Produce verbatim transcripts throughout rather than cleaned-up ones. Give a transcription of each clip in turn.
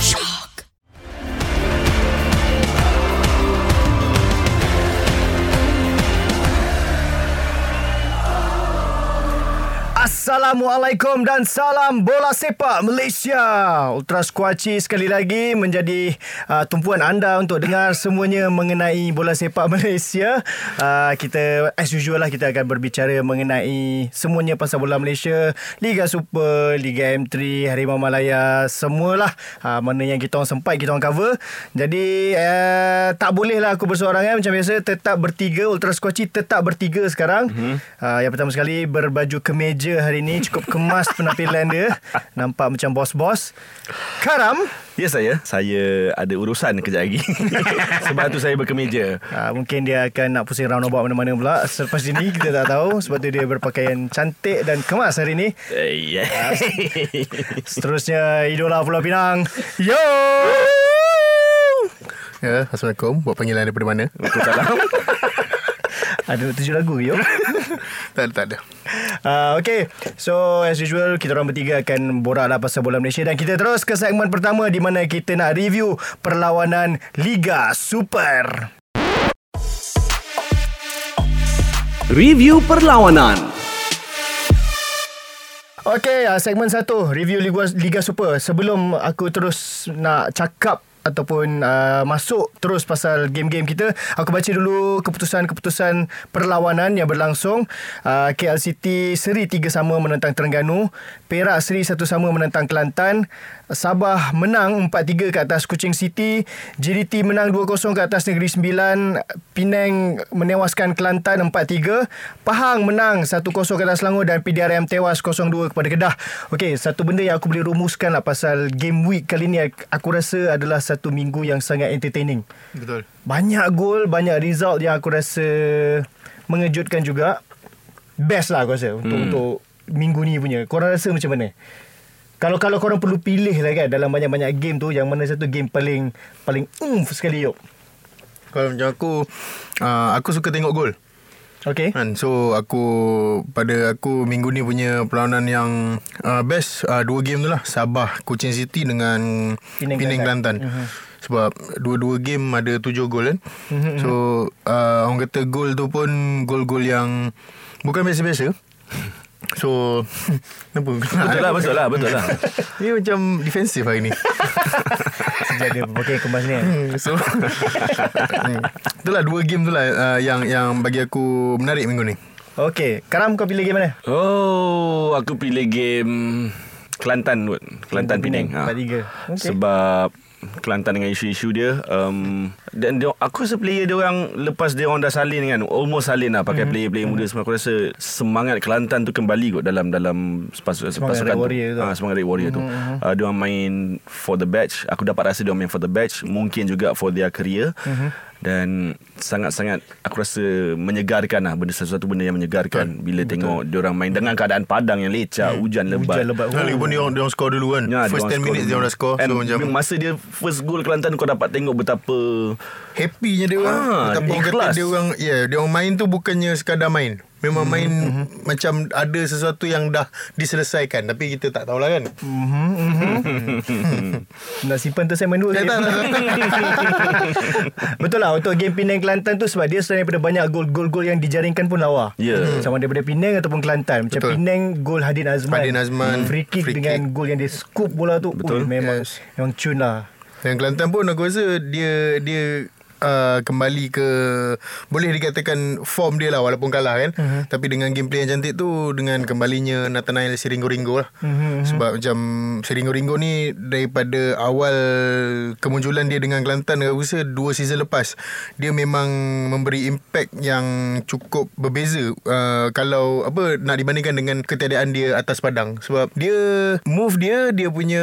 Shock. Assalamualaikum dan salam bola sepak Malaysia. Ultras Kuaci sekali lagi menjadi uh, tumpuan anda untuk dengar semuanya mengenai bola sepak Malaysia. Uh, kita as usual lah, kita akan berbicara mengenai semuanya pasal bola Malaysia, Liga Super, Liga M tiga, Harimau Malaya, semualah uh, mana yang kita orang sempat kita orang cover. Jadi uh, tak boleh lah aku berseorangan macam biasa, tetap bertiga. Ultras Kuaci tetap bertiga sekarang. Mm-hmm. Uh, yang pertama sekali berbaju kemeja hari ini, cukup kemas penampilan dia. Nampak macam bos-bos. Karam. Ya, saya Saya ada urusan kejap lagi. Sebab tu saya berkemeja. Aa, Mungkin dia akan nak pusing roundabout mana-mana pula selepas ini, kita tak tahu. Sebab tu dia berpakaian cantik dan kemas hari ini. uh, yeah. Aa, Seterusnya idola Pulau Pinang, Yo. Ya, Assalamualaikum. Buat panggilan daripada mana? Waalaikumsalam. Ada tujuh lagu yo. Tak ada, tak ada. Uh, okay, so as usual kita orang bertiga akan borak lah pasal bola Malaysia. Dan kita terus ke segmen pertama di mana kita nak review perlawanan Liga Super. Review perlawanan. Okay, uh, segmen satu, review Liga, Liga Super. Sebelum aku terus nak cakap ataupun uh, masuk terus pasal game-game kita, aku baca dulu keputusan-keputusan perlawanan yang berlangsung. uh, K L City seri tiga sama menentang Terengganu. Perak seri satu sama menentang Kelantan. Sabah menang empat tiga ke atas Kuching City. J D T menang dua kosong ke atas Negeri Sembilan. Penang menewaskan Kelantan empat tiga. Pahang menang satu kosong ke atas Selangor. Dan P D R M tewas kosong dua kepada Kedah. Okey, satu benda yang aku boleh rumuskan lah pasal game week kali ni, aku rasa adalah satu minggu yang sangat entertaining. Betul. Banyak gol, banyak result yang aku rasa mengejutkan juga. Best lah aku rasa untuk, hmm. untuk minggu ni punya. Korang rasa macam mana? Kalau kalau korang perlu pilih lah kan, dalam banyak-banyak game tu, yang mana satu game paling paling umf sekali yuk? Kalau macam aku, uh, aku suka tengok gol. Okay. So aku, pada aku minggu ni punya perlawanan yang uh, best, uh, dua game tu lah, Sabah Kuching City dengan Penang Kelantan. Uh-huh. Sebab dua-dua game ada tujuh gol kan. Uh-huh. So uh, orang kata gol tu pun gol-gol yang bukan biasa-biasa. So nampak, betul lah, betul lah, betul lah. Dia macam defensif hari ni. Sejak dia pakai kemas ni. Hmm, so itulah dua game tu lah uh, yang yang bagi aku menarik minggu ni. Okay, Karam, kau pilih game mana? Oh, aku pilih game Kelantan kot. Kelantan Penang. Ha. Okay. Sebab Kelantan dengan isu-isu dia, um, dan dia, aku rasa player dia orang, lepas dia orang dah salin kan, almost salin lah pakai mm-hmm. player-player mm-hmm. muda semua. Aku rasa semangat Kelantan tu kembali kot dalam dalam pasukan semangat Red Warrior tu, ha, semangat Red Warrior mm-hmm. tu. Uh, dia orang main for the badge. Aku dapat rasa dia orang main for the badge, mungkin juga for their career. Mm-hmm. Dan sangat-sangat aku rasa menyegarkan lah, benda sesuatu benda yang menyegarkan. Betul. Bila Betul. tengok diorang main dengan keadaan padang yang lecak, hmm. hujan lebat. Hujan lebat. Lagipun diorang diorang skor dulu kan. Ya, first ten minutes diorang dah skor. And so, macam masa dia first goal Kelantan, kau dapat tengok betapa happy-nya dia orang. Ha, betapa ikhlas dia orang. Ya, yeah, dia orang main tu bukannya sekadar main. Memang main mm-hmm. macam ada sesuatu yang dah diselesaikan, tapi kita tak tahulah kan. Mm-hmm. Mm-hmm. Nak simpan tu saya main dua. Betul lah, untuk game Penang Kelantan tu, sebab dia selain daripada banyak gol-gol yang dijaringkan pun lawa. Yeah. Mm-hmm. Sama daripada Penang ataupun Kelantan. Macam Betul. Penang gol Hadin Azman. Hadin Azman. Free kick, free kick dengan gol yang dia scoop bola tu. Betul. Uy, memang yes. memang cun lah. Dan Kelantan pun aku rasa dia dia Uh, kembali ke, boleh dikatakan form dia lah, walaupun kalah kan. Uh-huh. Tapi dengan gameplay yang cantik tu, dengan kembalinya Nathaniel Seringgo-Ringgo lah. Uh-huh. Sebab macam Seringgo-Ringgo ni, daripada awal kemunculan dia dengan Kelantan, aku rasa dua season lepas, dia memang memberi impact yang cukup berbeza. uh, Kalau apa nak dibandingkan dengan ketiadaan dia atas padang. Sebab dia move dia, dia punya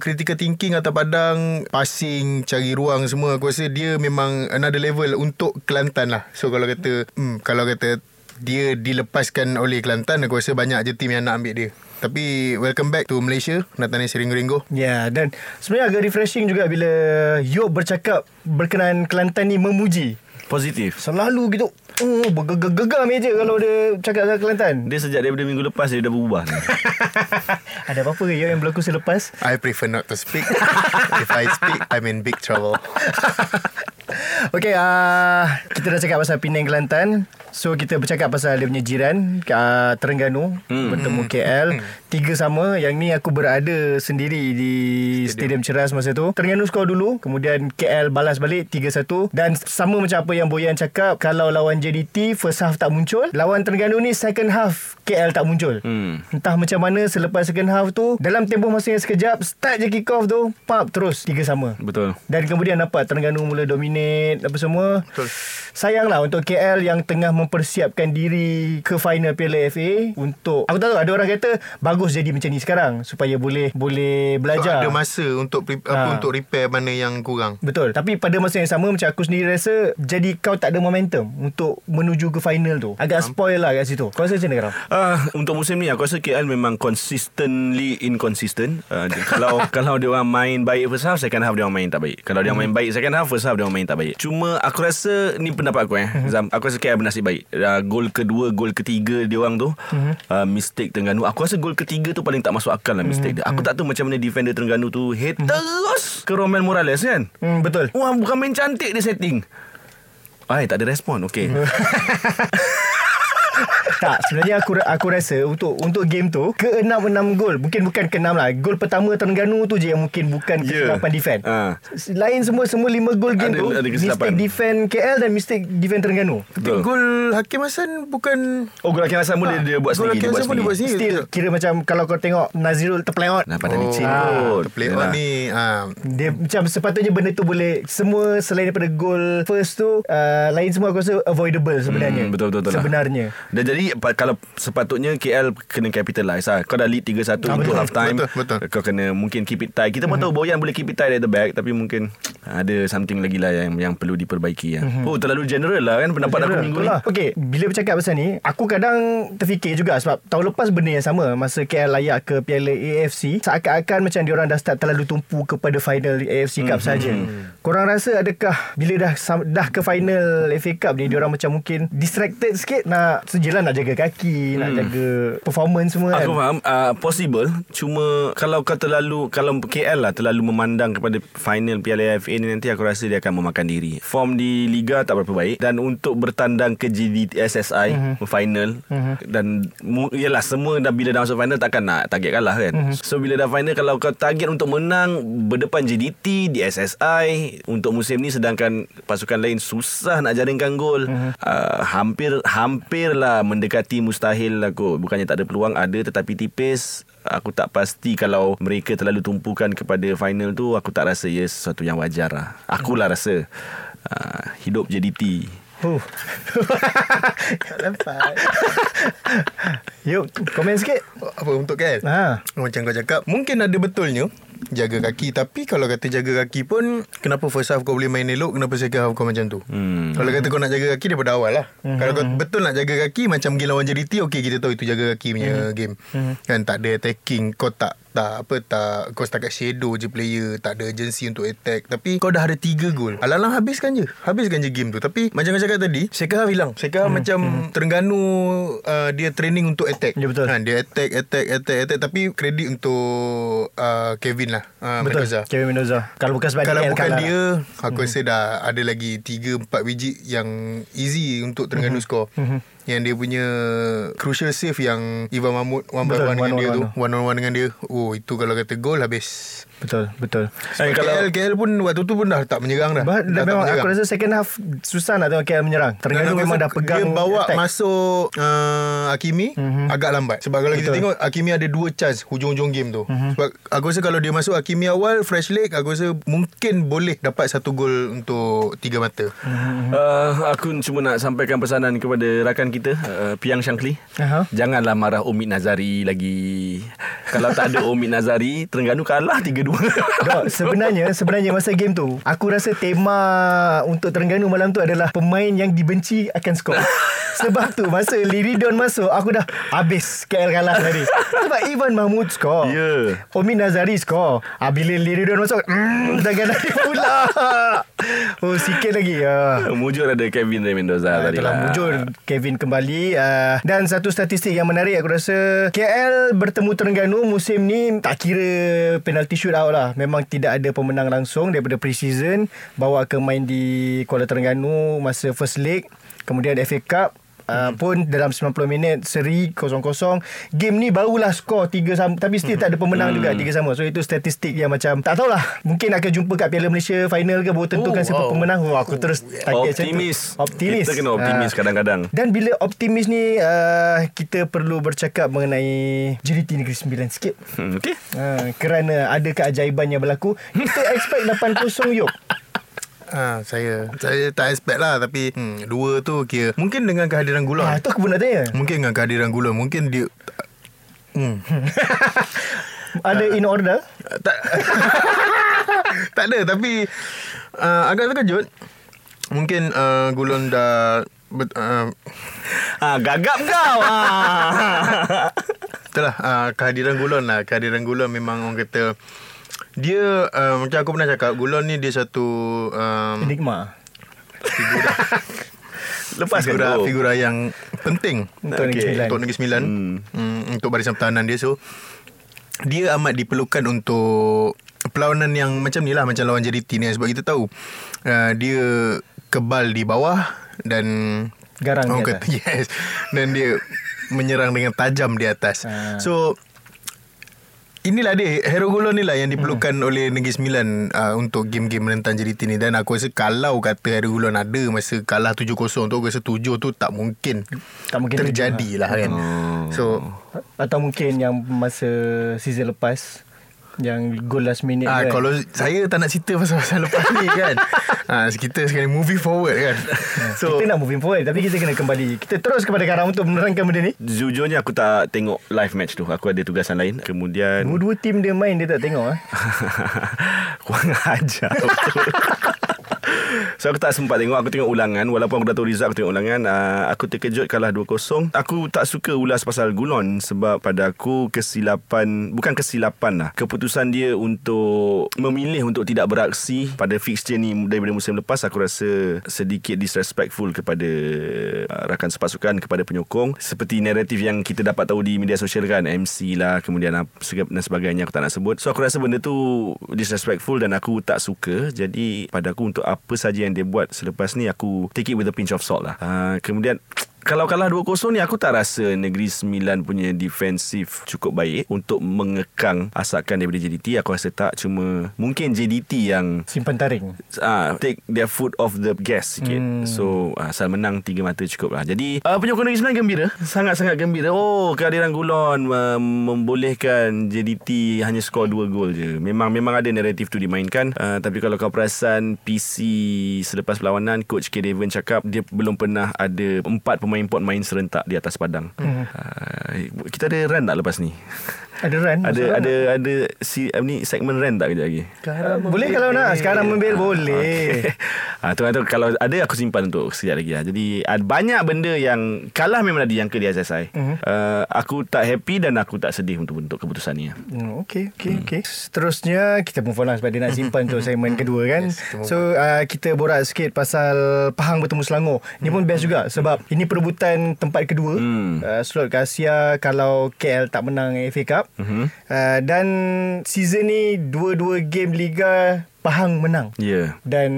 critical thinking atas padang, passing, cari ruang semua, aku rasa dia memang another level untuk Kelantan lah. So kalau kata hmm, kalau kata dia dilepaskan oleh Kelantan, aku rasa banyak je tim yang nak ambil dia. Tapi welcome back to Malaysia, Nathaniel Seringgo-Ringgo. Ya, yeah, dan sebenarnya agak refreshing juga bila Yob bercakap berkenaan Kelantan ni, memuji positif. Selalu gitu, Oh, bergegar-gegar meja kalau dia cakap dengan Kelantan. Dia sejak daripada minggu lepas dia dah berubah. Ada apa-apa ke yang berlaku selepas? I prefer not to speak. If I speak, I'm in big trouble. Okay, uh, kita dah cakap pasal Penang Kelantan. So kita bercakap pasal dia punya jiran, uh, Terengganu, hmm. bertemu K L. hmm. Tiga sama. Yang ni aku berada sendiri di Stadium, Stadium Ceras masa tu. Terengganu skor dulu, kemudian K L balas balik tiga satu. Dan sama macam apa yang Boyan cakap, kalau lawan J D T first half tak muncul, lawan Terengganu ni second half K L tak muncul. hmm. Entah macam mana selepas second half tu, dalam tempoh masa yang sekejap, start je kick off tu, pap terus tiga sama. Betul. Dan kemudian nampak Terengganu mula dominate apa semua. Betul. Sayanglah untuk K L yang tengah mempersiapkan diri ke final Piala F A. Untuk aku tahu ada orang kata bagus jadi macam ni sekarang supaya boleh boleh belajar. So, ada masa untuk pre- ha. apa, untuk repair mana yang kurang. Betul. Tapi pada masa yang sama macam aku sendiri rasa, jadi kau tak ada momentum untuk menuju ke final tu. Agak spoil lah kat situ. Kau rasa macam mana? Uh, untuk musim ni aku rasa K L memang consistently inconsistent. Uh, kalau kalau dia orang main baik first half, second half dia orang main tak baik. Kalau dia orang hmm. main baik second half, first half dia orang main tak baik. Cuma aku rasa ni pendapat aku eh. Zam, aku rasa K L bernasib baik. Uh, gol kedua, gol ketiga dia orang tu uh-huh. uh, mistake Terengganu. Aku rasa gol ketiga tu paling tak masuk akal lah mistake uh-huh. dia. Aku tak tahu macam mana defender Terengganu tu hit uh-huh. terus ke Romel Morales kan. uh, Betul. Wah, bukan main cantik dia setting. Ay, tak ada respon. Okay. Tak, sebenarnya aku aku rasa untuk untuk game tu keenam enam gol, mungkin bukan keenam lah. Gol pertama Terengganu tu je yang mungkin bukan kesilapan yeah. defend. Ha. Lain semua semua lima gol game ada, tu ada mistake defend K L dan mistake defend Terengganu. Betul. Gol Hakim Hasan bukan Oh, gol Hakim Hasan boleh ha. dia buat sendiri. Gol Hakim Hasan boleh buat sendiri. Still kira macam kalau kau tengok Nazirul terpelengok. Nah, pada licin gol. Terpelengok ni ha. dia macam sepatutnya benda tu boleh semua selain daripada gol first tu, uh, lain semua aku rasa avoidable sebenarnya. Hmm, betul betul betul. Sebenarnya. Lah. Dan jadi kalau sepatutnya K L kena capitalise lah. Kau dah lead tiga satu ah, untuk half time, betul, betul. Kau kena mungkin keep it tight. Kita mm-hmm. pun tahu Boyan boleh keep it tight at the back, tapi mungkin ada something lagi lah yang, yang perlu diperbaiki lah. mm-hmm. Oh, terlalu general lah kan pendapat general, aku minggu ni. Okay, bila bercakap pasal ni, aku kadang terfikir juga sebab tahun lepas benda yang sama. Masa K L layak ke Piala A F C, seakan-akan macam diorang dah start terlalu tumpu kepada final A F C Cup mm-hmm. saja. Korang rasa adakah bila dah dah ke final F A Cup ni, diorang macam mungkin distracted sikit, nak sejelah nak jaga kaki, hmm. nak jaga performance semua kan? Aku faham, uh, possible. Cuma kalau kau terlalu, kalau K L lah terlalu memandang kepada final Piala F A ni, nanti aku rasa dia akan memakan diri. Form di Liga tak berapa baik, dan untuk bertandang ke J D T S S I uh-huh. final uh-huh. dan yelah semua dah bila dah masuk final takkan nak target kalah kan. uh-huh. So bila dah final, kalau kau target untuk menang berdepan J D T di S S I untuk musim ni, sedangkan pasukan lain susah nak jaringkan gol, uh-huh. uh, hampir hampirlah mendekati mustahil aku. Bukannya tak ada peluang, ada, tetapi tipis. Aku tak pasti kalau mereka terlalu tumpukan kepada final tu. Aku tak rasa ia sesuatu yang wajar lah. Akulah rasa uh, hidup J D T. huh. Tak dapat. Yuk, komen sikit. Apa untuk K L? Ha. Macam kau cakap, mungkin ada betulnya jaga kaki. Tapi kalau kata jaga kaki pun, kenapa first half kau boleh main elok, kenapa second half kau macam tu? hmm. Kalau kata kau nak jaga kaki daripada awal lah. hmm. Kalau kau betul nak jaga kaki, macam game lawan J D T, okay, kita tahu itu jaga kaki punya hmm. game. hmm. Kan tak ada attacking. Kau tak tak apa tak kau setakat shadow je player, tak ada agency untuk attack. Tapi kau dah ada tiga gol, alang-alang habiskan je habiskan je game tu. Tapi macam kau cakap tadi, second half hilang. Second half hmm. macam hmm. Terengganu uh, dia training untuk attack. Ya, betul. Ha, dia attack attack attack attack. Tapi kredit untuk uh, Kevin lah, uh, betul, Mendoza. Kevin Mendoza. Kalau bukan sebab kalau dia, bukan dia aku hmm. rasa dah ada lagi tiga empat biji yang easy untuk Terengganu hmm. skor. hmm. Yang dia punya crucial save yang Ivan Mahmud one by one dengan one dia one tu one on one dengan dia. Oh, itu kalau kata gol habis. Betul, betul. So, eh, kalau K L, K L pun waktu tu pun dah tak menyerang dah. Bah, dah, dah memang menyerang. Aku rasa second half susah nak tengok K L menyerang. Terengganu memang dah pegang. Dia bawa attack. Masuk uh, Hakimi mm-hmm. agak lambat. Sebab kalau betul. Kita tengok Hakimi ada dua chance hujung-hujung game tu. Mm-hmm. Sebab aku rasa kalau dia masuk Hakimi awal fresh leg, aku rasa mungkin boleh dapat satu gol untuk tiga mata. Mm-hmm. Uh, aku cuma nak sampaikan pesanan kepada rakan kita uh, Piang Shankli. Uh-huh. Janganlah marah Omid Nazari lagi. Kalau tak ada Omid Nazari, Terengganu kalah tiga dua. Dok, sebenarnya sebenarnya masa game tu aku rasa tema untuk Terengganu malam tu adalah pemain yang dibenci akan skor. Sebab tu masa Liridon masuk, aku dah habis K L kalah tadi. Sebab Ivan Mahmud score, yeah. Omid Nazari score. ah, Bila Liridon masuk, mm, tangan lagi pula. Oh, sikit lagi. ah. Mujur ada Kevin Mendoza ah, tadi lah. Mujur Kevin kembali. ah. Dan satu statistik yang menarik, aku rasa K L bertemu Terengganu musim ni, tak kira penalty shootout lah, memang tidak ada pemenang langsung daripada pre-season. Bawa ke main di Kuala Terengganu masa first leg, kemudian F A Cup uh, hmm. pun dalam sembilan puluh minit seri kosong kosong. Game ni barulah skor tiga sama, tapi still hmm. tak ada pemenang hmm. juga tiga sama. So itu statistik yang macam tak tahulah, mungkin akan jumpa kat Piala Malaysia final ke, baru tentukan oh, siapa oh. pemenang. oh, Aku terus target optimis. optimis Kita kena optimis uh, kadang-kadang. Dan bila optimis ni, uh, kita perlu bercakap mengenai J D T Negeri Sembilan sikit. hmm, okay. uh, Kerana ada keajaiban yang berlaku. Kita expect lapan kosong yuk. Ha, saya saya tak expect lah. Tapi hmm, dua tu kira mungkin dengan kehadiran Gulon. Ha, tu aku pun nak tanya. Mungkin dengan kehadiran Gulon, mungkin dia hmm. ada uh, in order? Tak tak ada. Tapi uh, agak terkejut. Mungkin uh, Gulon dah ber, uh, ha, gagap kau. Itulah uh, kehadiran Gulon lah. Kehadiran Gulon memang orang kata dia uh, macam aku pernah cakap, Gulon ni dia satu um, enigma. Figura Lepas figura, kan figura yang penting untuk okay. Negeri Sembilan, untuk Negeri Sembilan, hmm. um, untuk barisan pertahanan dia. So dia amat diperlukan untuk perlawanan yang macam ni lah, macam lawan J D T ni. Sebab kita tahu uh, dia kebal di bawah dan garang oh, di atas. Yes. Dan dia menyerang dengan tajam di atas. ha. So inilah dia, hero Gulon ni lah yang diperlukan hmm. oleh Negeri Sembilan uh, untuk game-game menentang J D T ni. Dan aku rasa kalau kata hero Gulon ada masa kalah tujuh kosong tu, aku rasa tujuh tu tak mungkin, tak mungkin terjadi lah kan. hmm. So atau mungkin yang masa season lepas yang goal last minute ha, kan. Kalau saya tak nak cerita pasal-pasal lepas ni kan. ha, kita sekarang moving forward kan. ha, so, kita nak moving forward, tapi kita kena kembali, kita terus kepada Karang untuk menerangkan benda ni. Jujurnya aku tak tengok live match tu, aku ada tugasan lain. Kemudian dua-dua tim dia main, dia tak tengok. eh? Kurang ajar. So aku tak sempat tengok. Aku tengok ulangan. Walaupun aku dah tahu result, aku tengok ulangan. uh, Aku terkejut kalah dua kosong. Aku tak suka ulas pasal Gulon. Sebab pada aku kesilapan, bukan kesilapan lah, keputusan dia untuk memilih untuk tidak beraksi pada fixture ni daripada musim lepas, aku rasa sedikit disrespectful kepada uh, rakan sepasukan, kepada penyokong. Seperti naratif yang kita dapat tahu di media sosial kan, M C lah, kemudian dan sebagainya, aku tak nak sebut. So aku rasa benda tu disrespectful dan aku tak suka. Jadi pada aku, untuk apa saja yang dia buat selepas ni, aku take it with a pinch of salt lah. ha, Kemudian kalau kalah dua kosong ni, aku tak rasa Negeri Sembilan punya defensif cukup baik untuk mengekang asakan daripada J D T. Aku rasa tak. Cuma mungkin J D T yang simpan taring, uh, take their foot off the gas sikit. hmm. So uh, asal menang tiga mata cukup lah. Jadi uh, penyokong Negeri Sembilan gembira, sangat-sangat gembira. Oh, kehadiran Gulon uh, membolehkan J D T hanya skor dua gol je. Memang memang ada naratif tu dimainkan. uh, Tapi kalau kau perasan P C selepas perlawanan, Coach K. Devon cakap dia belum pernah ada empat pemain main pot main serentak di atas padang. hmm. uh, Kita ada run tak lepas ni? Ada run? Ada ada kan? Ada si, um, ni segmen run tak kejap lagi? Sekarang boleh kalau nak. Sekarang membel boleh. ha, tu, tu, kalau ada aku simpan untuk sekejap lagi lah. Jadi ada banyak benda yang kalah memang ada jangka di S S I. hmm. uh, Aku tak happy dan aku tak sedih untuk, untuk keputusan ni. hmm, okay, okay, hmm. okay. Seterusnya kita move on lah, sebab dia nak simpan untuk segmen kedua kan. Yes, so uh, kita borak sikit pasal Pahang bertemu Selangor. Ini hmm. pun best juga sebab ini perlu rebutan tempat kedua, hmm. uh, slot ke Asia kalau K L tak menang F A Cup. hmm. uh, Dan season ni dua-dua game Liga Pahang menang. yeah. Dan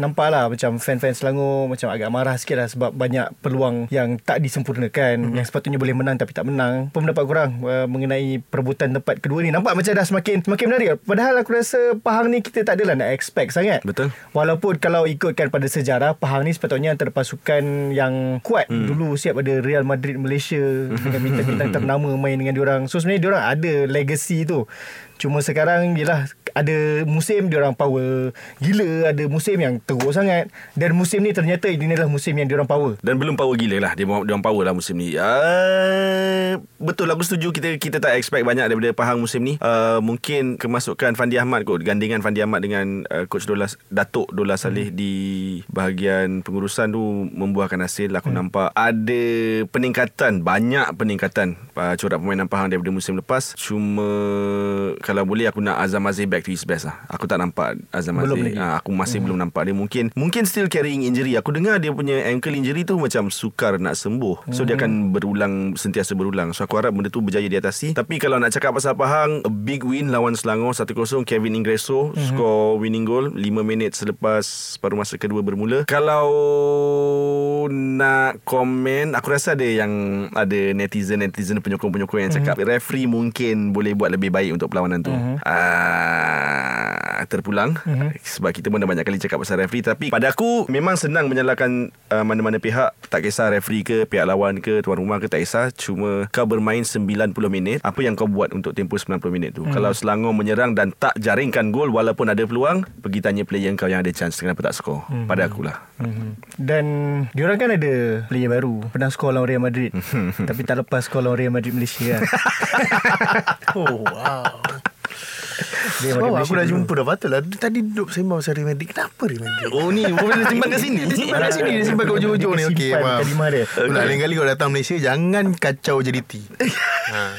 nampaklah macam fan-fan Selangor macam agak marah sikit lah, sebab banyak peluang yang tak disempurnakan, mm-hmm. yang sepatutnya boleh menang tapi tak menang. Apa pendapat korang uh, mengenai perebutan tempat kedua ni? Nampak macam dah semakin semakin menarik. Padahal aku rasa Pahang ni kita tak adalah nak expect sangat. Betul. Walaupun kalau ikutkan pada sejarah, Pahang ni sepatutnya antara pasukan yang kuat. mm. Dulu siap ada Real Madrid Malaysia dengan bintang-bintang ternama main dengan diorang. So sebenarnya diorang ada legacy tu. Cuma sekarang yelah ada musim diorang power gila, ada musim yang teruk sangat, dan musim ni ternyata ini adalah musim yang diorang power. Dan belum power gila lah, dia diorang power lah musim ni. Uh, betul lah, aku setuju, kita kita tak expect banyak daripada Pahang musim ni. Uh, mungkin kemasukan Fandi Ahmad kot, gandingan Fandi Ahmad dengan uh, coach Dola, Datuk Dola Saleh hmm. di bahagian pengurusan tu membuahkan hasil. Aku hmm. nampak ada peningkatan, banyak peningkatan uh, corak permainan Pahang daripada musim lepas. Cuma kalau boleh aku nak Azam Azir back to his best lah. Aku tak nampak Azam Azir, ha, aku masih hmm. belum nampak dia. Mungkin mungkin still carrying injury. Aku dengar dia punya ankle injury tu macam sukar nak sembuh, so hmm. dia akan berulang, sentiasa berulang. So aku harap benda tu berjaya diatasi. Tapi kalau nak cakap pasal Pahang, a big win lawan Selangor satu kosong. Kevin Ingresso hmm. score winning goal lima minit selepas paruh masa kedua bermula. Kalau nak komen, aku rasa ada yang ada netizen-netizen penyokong-penyokong yang cakap hmm. referee mungkin boleh buat lebih baik untuk perlawanan tu. Uh-huh. Uh, terpulang uh-huh. sebab kita pun dah banyak kali cakap pasal referee. Tapi pada aku memang senang menyalahkan uh, mana-mana pihak, tak kisah referee ke, pihak lawan ke, tuan rumah ke, tak kisah. Cuma kau bermain sembilan puluh minit, apa yang kau buat untuk tempoh sembilan puluh minit tu? Uh-huh. Kalau Selangor menyerang dan tak jaringkan gol walaupun ada peluang, pergi tanya player kau yang ada chance kenapa tak skor. Uh-huh. Pada akulah. Uh-huh. Dan diorang kan ada player baru, pernah skor lawan Real Madrid tapi tak lepas skor lawan Real Madrid Malaysia kan? Oh wow. Sebab aku dah jumpa dah patutlah tadi duduk sembang pasal Remedy. Kenapa Remedy? Oh ni boleh simpan kat sini. Dia simpan kat sini, dia simpan kat hujung-hujung ni. Okey, kalimah dia. Lain kali kau datang Malaysia jangan kacau J D T. Ha.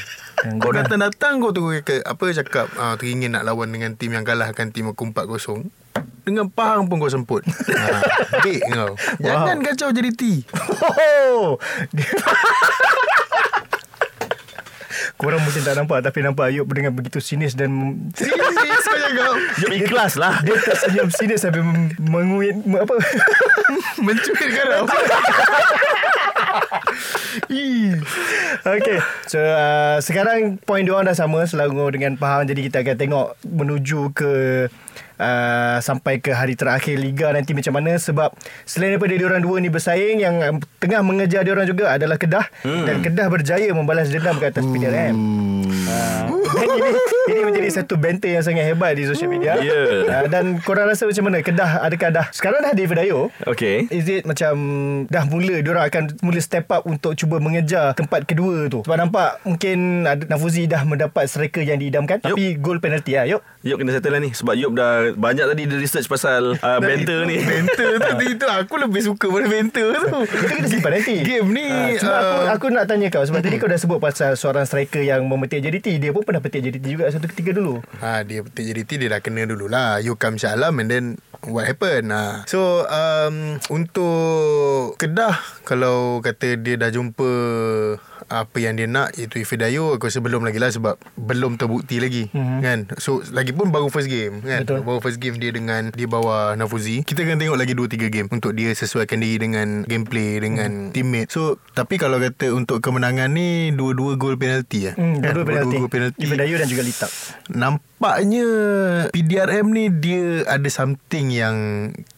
Kau datang-datang kau tunggu apa cakap teringin nak lawan dengan tim yang kalahkan tim aku empat kosong. Dengan Pahang pun kau semput. Baik kau. Jangan kacau J D T. Korang mungkin tak nampak, tapi nampak Ayub dengan begitu sinis dan sinis saja kau. Ayub ikhlas lah. Dia tersenyum sinis sambil menguit apa? Mencukir garam. Okay, so uh, sekarang poin dua orang dah sama, Selangor dengan Pahang. Jadi kita akan tengok menuju ke uh, sampai ke hari terakhir Liga nanti macam mana. Sebab selain daripada diorang dua ni bersaing, yang tengah mengejar diorang juga adalah Kedah. hmm. Dan Kedah berjaya membalas dendam ke atas P D R M. uh, Dan ini, ini menjadi satu banter yang sangat hebat di social media. yeah. uh, Dan korang rasa macam mana? Kedah, adakah dah sekarang dah di Fidayo? Okay, is it macam dah mula diorang akan mula step up untuk cuba mengejar tempat kedua tu? Sebab nampak mungkin Nafuzi dah mendapat striker yang diidamkan. Yop. Tapi gol penalti lah. Yop Yop kena settle lah ni, sebab Yop dah banyak tadi dia research pasal uh, banter ni. Banter tu, itu aku lebih suka pada banter tu. Kita kena simpan nanti game ni. uh, Cuma uh, aku, aku nak tanya kau, sebab tadi kau dah sebut pasal seorang striker yang memetik J D T. Dia pun pernah petik J D T juga satu ketika dulu. ha, Dia petik J D T, dia dah kena dululah. You come Syalam and then what happened? ha. So um, untuk Kedah, kalau kata dia dah jumpa apa yang dia nak, iaitu Fidayo, aku rasa belum lagi lah, sebab belum terbukti lagi. mm-hmm. Kan, so lagipun baru first game kan. Betul. Baru first game dia dengan dia bawa Nafuzi. Kita akan tengok lagi dua tiga game untuk dia sesuaikan diri dengan gameplay, dengan mm. teammate. So tapi kalau kata untuk kemenangan ni, dua-dua gol penalti lah. mm, kan? Dua-dua penalti, dua penalti. Fidayo dan juga Litak. Nampaknya P D R M ni dia ada something yang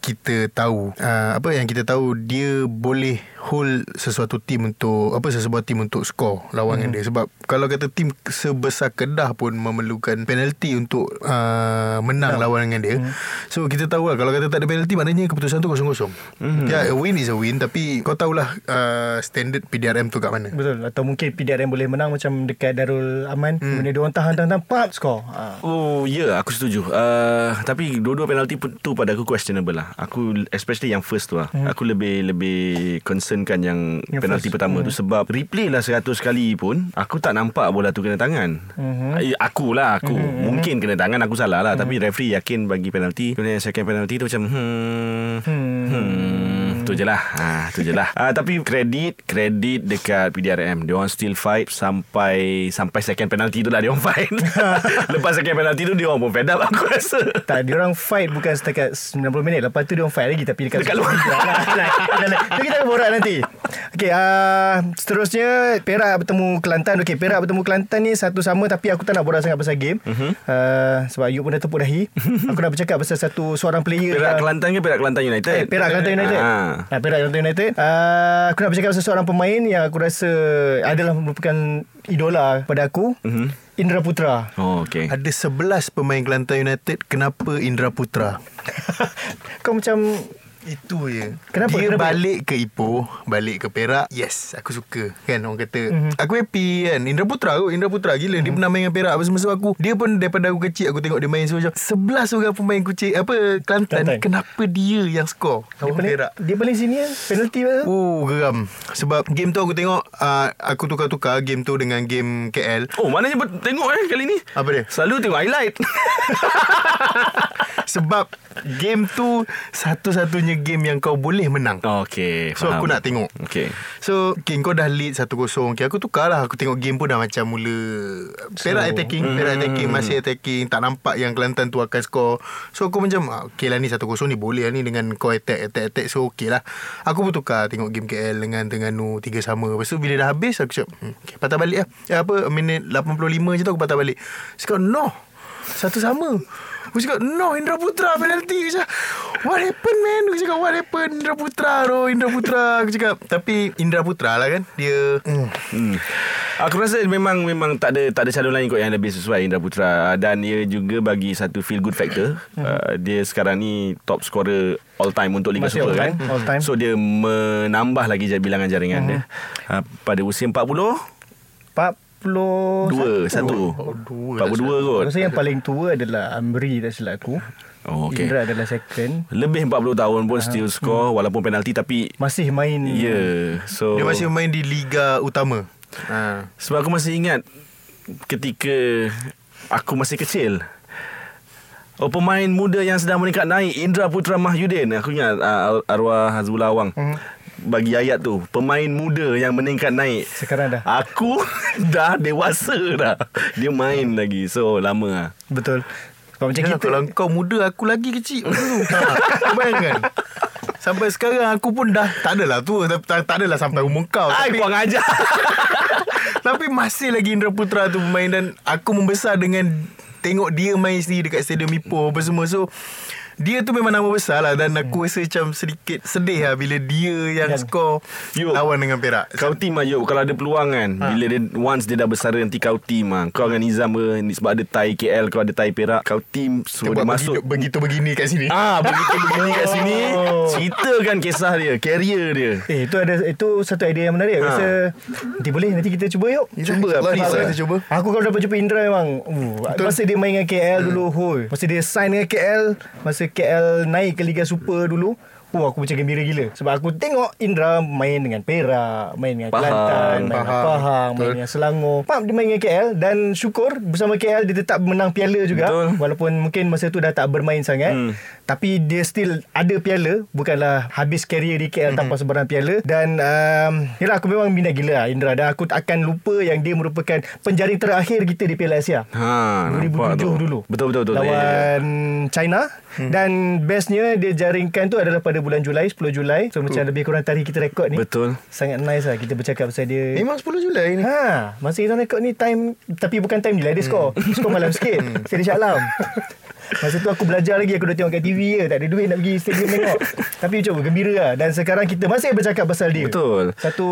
kita tahu, uh, apa yang kita tahu, dia boleh hold sesuatu tim untuk apa, sesebuah tim untuk skor lawangan hmm. dia. Sebab kalau kata tim sebesar Kedah pun memerlukan penalti untuk uh, menang nah. lawan dengan dia. hmm. So kita tahu lah, kalau kata tak ada penalti, maknanya keputusan tu kosong-kosong. hmm. Ya, yeah, a win is a win, tapi kau tahulah uh, standard P D R M tu kat mana. Betul. Atau mungkin P D R M boleh menang macam dekat Darul Aman, hmm. dia orang tahan-tahan, pap, skor. ha. Oh ya, yeah, aku setuju. uh, Tapi dua-dua penalti tu pada aku questionable lah. Aku especially yang first tu lah. hmm. Aku lebih Lebih concern kan yang, yang penalti first. pertama hmm. tu. Sebab replay lah seratus kali pun aku tak nampak bola tu kena tangan. mm-hmm. Akulah aku mm-hmm. mungkin kena tangan, aku salah lah. mm-hmm. Tapi referee yakin bagi penalti. Kemudian second penalti tu macam hmm, hmm. hmm. tu je lah. ha, Tu je lah. ha, Tapi kredit Kredit dekat P D R M, dia orang still fight Sampai Sampai second penalti tu lah dia orang fight. Lepas second penalti tu dia orang pun fed up, aku rasa. Tak, dia orang fight bukan setakat sembilan puluh minit, lepas tu dia orang fight lagi, tapi dekat, dekat luar. Kita akan borak nanti. Okey, uh, seterusnya Perak bertemu Kelantan. Okey, Perak bertemu Kelantan ni satu sama, tapi aku tak nak borak sangat pasal game. Uh-huh. Uh, sebab Ayub pun dah tepuk dahi. Aku nak bercakap pasal satu seorang player Perak uh, Kelantan ke Perak Kelantan United? Eh, Perak Kelantan United. Ha. Uh, Perak Kelantan United. Uh, aku nak bercakap pasal seorang pemain yang aku rasa adalah merupakan idola pada aku. Uh-huh. Indra Putra. Oh, okey. Ada sebelas pemain Kelantan United, kenapa Indra Putra? Kau macam itu je. Kenapa dia kenapa? Balik ke Ipoh, balik ke Perak. Yes, aku suka. Kan orang kata, mm-hmm. aku happy kan. Indra Putra tu, Indra Putra gila. Mm-hmm. Dia pernah main dengan Perak masa-masa aku. Dia pun daripada aku kecil aku tengok dia main, so macam sebelas orang pemain kucing apa Kelantan, Kelantan. Kenapa dia yang skor? Dia paling, Perak. Dia paling senior penalty tu. Oh, geram. Sebab game tu aku tengok uh, aku tukar-tukar game tu dengan game K L. Oh, maknanya tengok eh kali ni. Apa dia? Selalu tengok highlight. Sebab game tu satu-satunya game yang kau boleh menang. Okay, so faham. Aku nak tengok. Okay. So okay, kau dah lead satu kosong. Okay, aku tukar lah. Aku tengok game pun dah macam mula Perak so, attacking mm. Perak attacking, masih attacking. Tak nampak yang Kelantan tu akan skor. So aku macam okay lah ni satu kosong ni boleh lah ni. Dengan kau attack attack attack, so okay lah. Aku pun tukar tengok game K L dengan Terengganu tiga sama. Lepas tu bila dah habis aku cakap hmm, okay, patah balik lah ya, apa minit lapan puluh lima je tu aku patah balik. Cakap no, satu sama. Aku cakap no, Indra Putra penalty. Aku cakap what happened man? Aku cakap what happened? Indra Putra bro, Indra Putra. Aku cakap tapi Indra Putra lah kan. Dia mm. Mm. Aku rasa memang memang tak ada tak ada calon lain kot yang lebih sesuai Indra Putra. Dan dia juga bagi satu feel good factor. uh, Dia sekarang ni top scorer all time untuk Liga Super kan. So dia menambah lagi bilangan jaringan mm. dia uh, pada usia empat puluh empat puluh dua, satu. Empat puluh dua kot. Maksudnya yang paling tua adalah Amri, tak silap aku. Oh, okay. Indra adalah second. Lebih empat puluh tahun pun uh, still score. hmm. Walaupun penalti tapi masih main. Ya, yeah. So dia masih main di Liga Utama. uh. Sebab aku masih ingat ketika aku masih kecil, oh, pemain muda yang sedang meningkat naik Indra Putra Mahyudin. Aku ingat uh, arwah Hazbullah Awang hmm. bagi ayat tu, pemain muda yang meningkat naik. Sekarang dah aku dah dewasa dah, dia main lagi. So lama lah. Betul. Sebab macam kita, kalau kau muda aku lagi kecil. Ha, bayangkan. Sampai sekarang aku pun dah tak adalah tu, tak, tak adalah sampai umur kau. Ai, kau ajar. Tapi masih lagi Indra Putra tu pemain, dan aku membesar dengan tengok dia main sendiri dekat stadium Ipoh apa semua. So dia tu memang nama besar lah. Dan aku rasa macam sedikit sedih lah bila dia yang ya. skor Yuk, lawan dengan Perak. Kau team lah Yuk, kalau ada peluang kan. ha. Bila dia, once dia dah besar, nanti kau team lah. Kau dengan Nizam ke, sebab ada Thai K L, kau ada Thai Perak, kau team. So dia, dia masuk begitu begini kat sini. Ah, begitu begini kat sini. Ceritakan kisah dia, career dia. Eh, itu ada, itu satu idea yang menarik. Aku ha. rasa nanti boleh, nanti kita cuba Yuk. Cuba lah, kita cuba. Aku kalau dapat jumpa Indra memang uh, masa dia main dengan K L dulu, hmm. hoi, masa dia sign dengan K L, masa K L naik ke Liga Super dulu, oh, aku macam gembira gila. Sebab aku tengok Indra main dengan Perak, main dengan Pahang, Kelantan, main Pahang, dengan Pahang, betul. Main dengan Selangor. Pam dia main dengan K L, dan syukur bersama K L dia tetap menang piala juga. Betul. Walaupun mungkin masa tu dah tak bermain sangat, hmm. tapi dia still ada piala. Bukanlah habis karier di K L hmm. tanpa sebarang piala. Dan um, yalah, aku memang minat gila lah Indra. Dan aku tak akan lupa yang dia merupakan penjaring terakhir kita di Piala Asia. Ha, dua ribu tujuh dulu. Betul-betul. Lawan yeah. China. Hmm. Dan bestnya dia jaringkan tu adalah pada bulan Julai, sepuluh Julai. So macam uh. lebih kurang tarikh kita rekod ni. Betul. Sangat nice lah kita bercakap pasal dia. Memang sepuluh Julai ni. Ha, masa kita rekod ni time, tapi bukan time ni lah dia hmm. skor. Skor malam sikit. Saya dah alam. Masa tu aku belajar lagi, aku dah tengok kat T V je, tak ada duit nak pergi stadium tengok. Tapi macam gembira lah. Dan sekarang kita masih bercakap pasal dia. Betul. Satu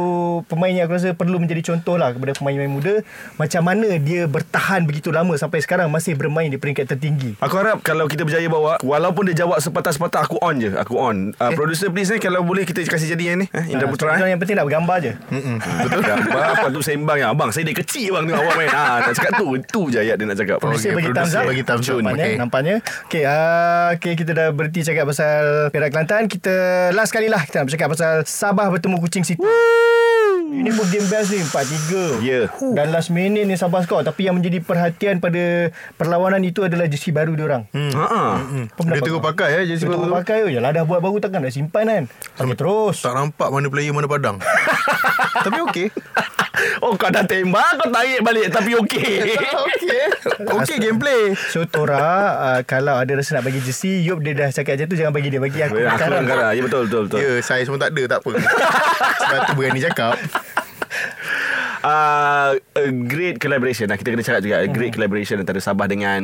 pemain yang aku rasa perlu menjadi contoh lah kepada pemain-pemain muda, macam mana dia bertahan begitu lama sampai sekarang masih bermain di peringkat tertinggi. Aku harap kalau kita berjaya bawa, walaupun dia jawab sepatah-sepatah, aku on je. Aku on uh, eh. Producer please eh, kalau boleh kita kasih jadi yang ni eh, Indra ha, Putra eh. Yang penting nak bergambar je. Mm-mm. Betul. Gambar. Lepas tu sembang yang abang, saya dia kecil bang tengok awak main. Ha, nak cakap tu, itu je ayat dia nak cakap. Producer okay, bagi thumbs up, bagi thumbs up. Nampaknya okay, uh, okay, kita dah berhenti cakap pasal Perak Kelantan. Kita last kali lah kita nak bercakap pasal Sabah bertemu Kuching City. Woo! Ini pun game best ni empat tiga. yeah. Dan last minute ni Sabah skor. Tapi yang menjadi perhatian pada perlawanan itu adalah jersey baru diorang. hmm. hmm. Dia terus pakai ya, jersey dia baru. Dia terus pakai. Yalah, dah buat baru takkan nak simpan kan. Sampai terus tak nampak mana player mana padang. Tapi okey. Oh, kau dah tembak, kau tarik balik. Tapi okey. Okey. Okey gameplay. So Tora, uh, kalau ada rasa nak bagi jersey, Yop dia dah cakap macam tu, jangan bagi dia, bagi aku. Ya, aku angkara. Ya, betul betul betul. Ya, saya semua tak ada, tak apa. Sebab tu berani cakap. Uh, great collaboration lah. Kita kena cakap juga mm-hmm. great collaboration antara Sabah dengan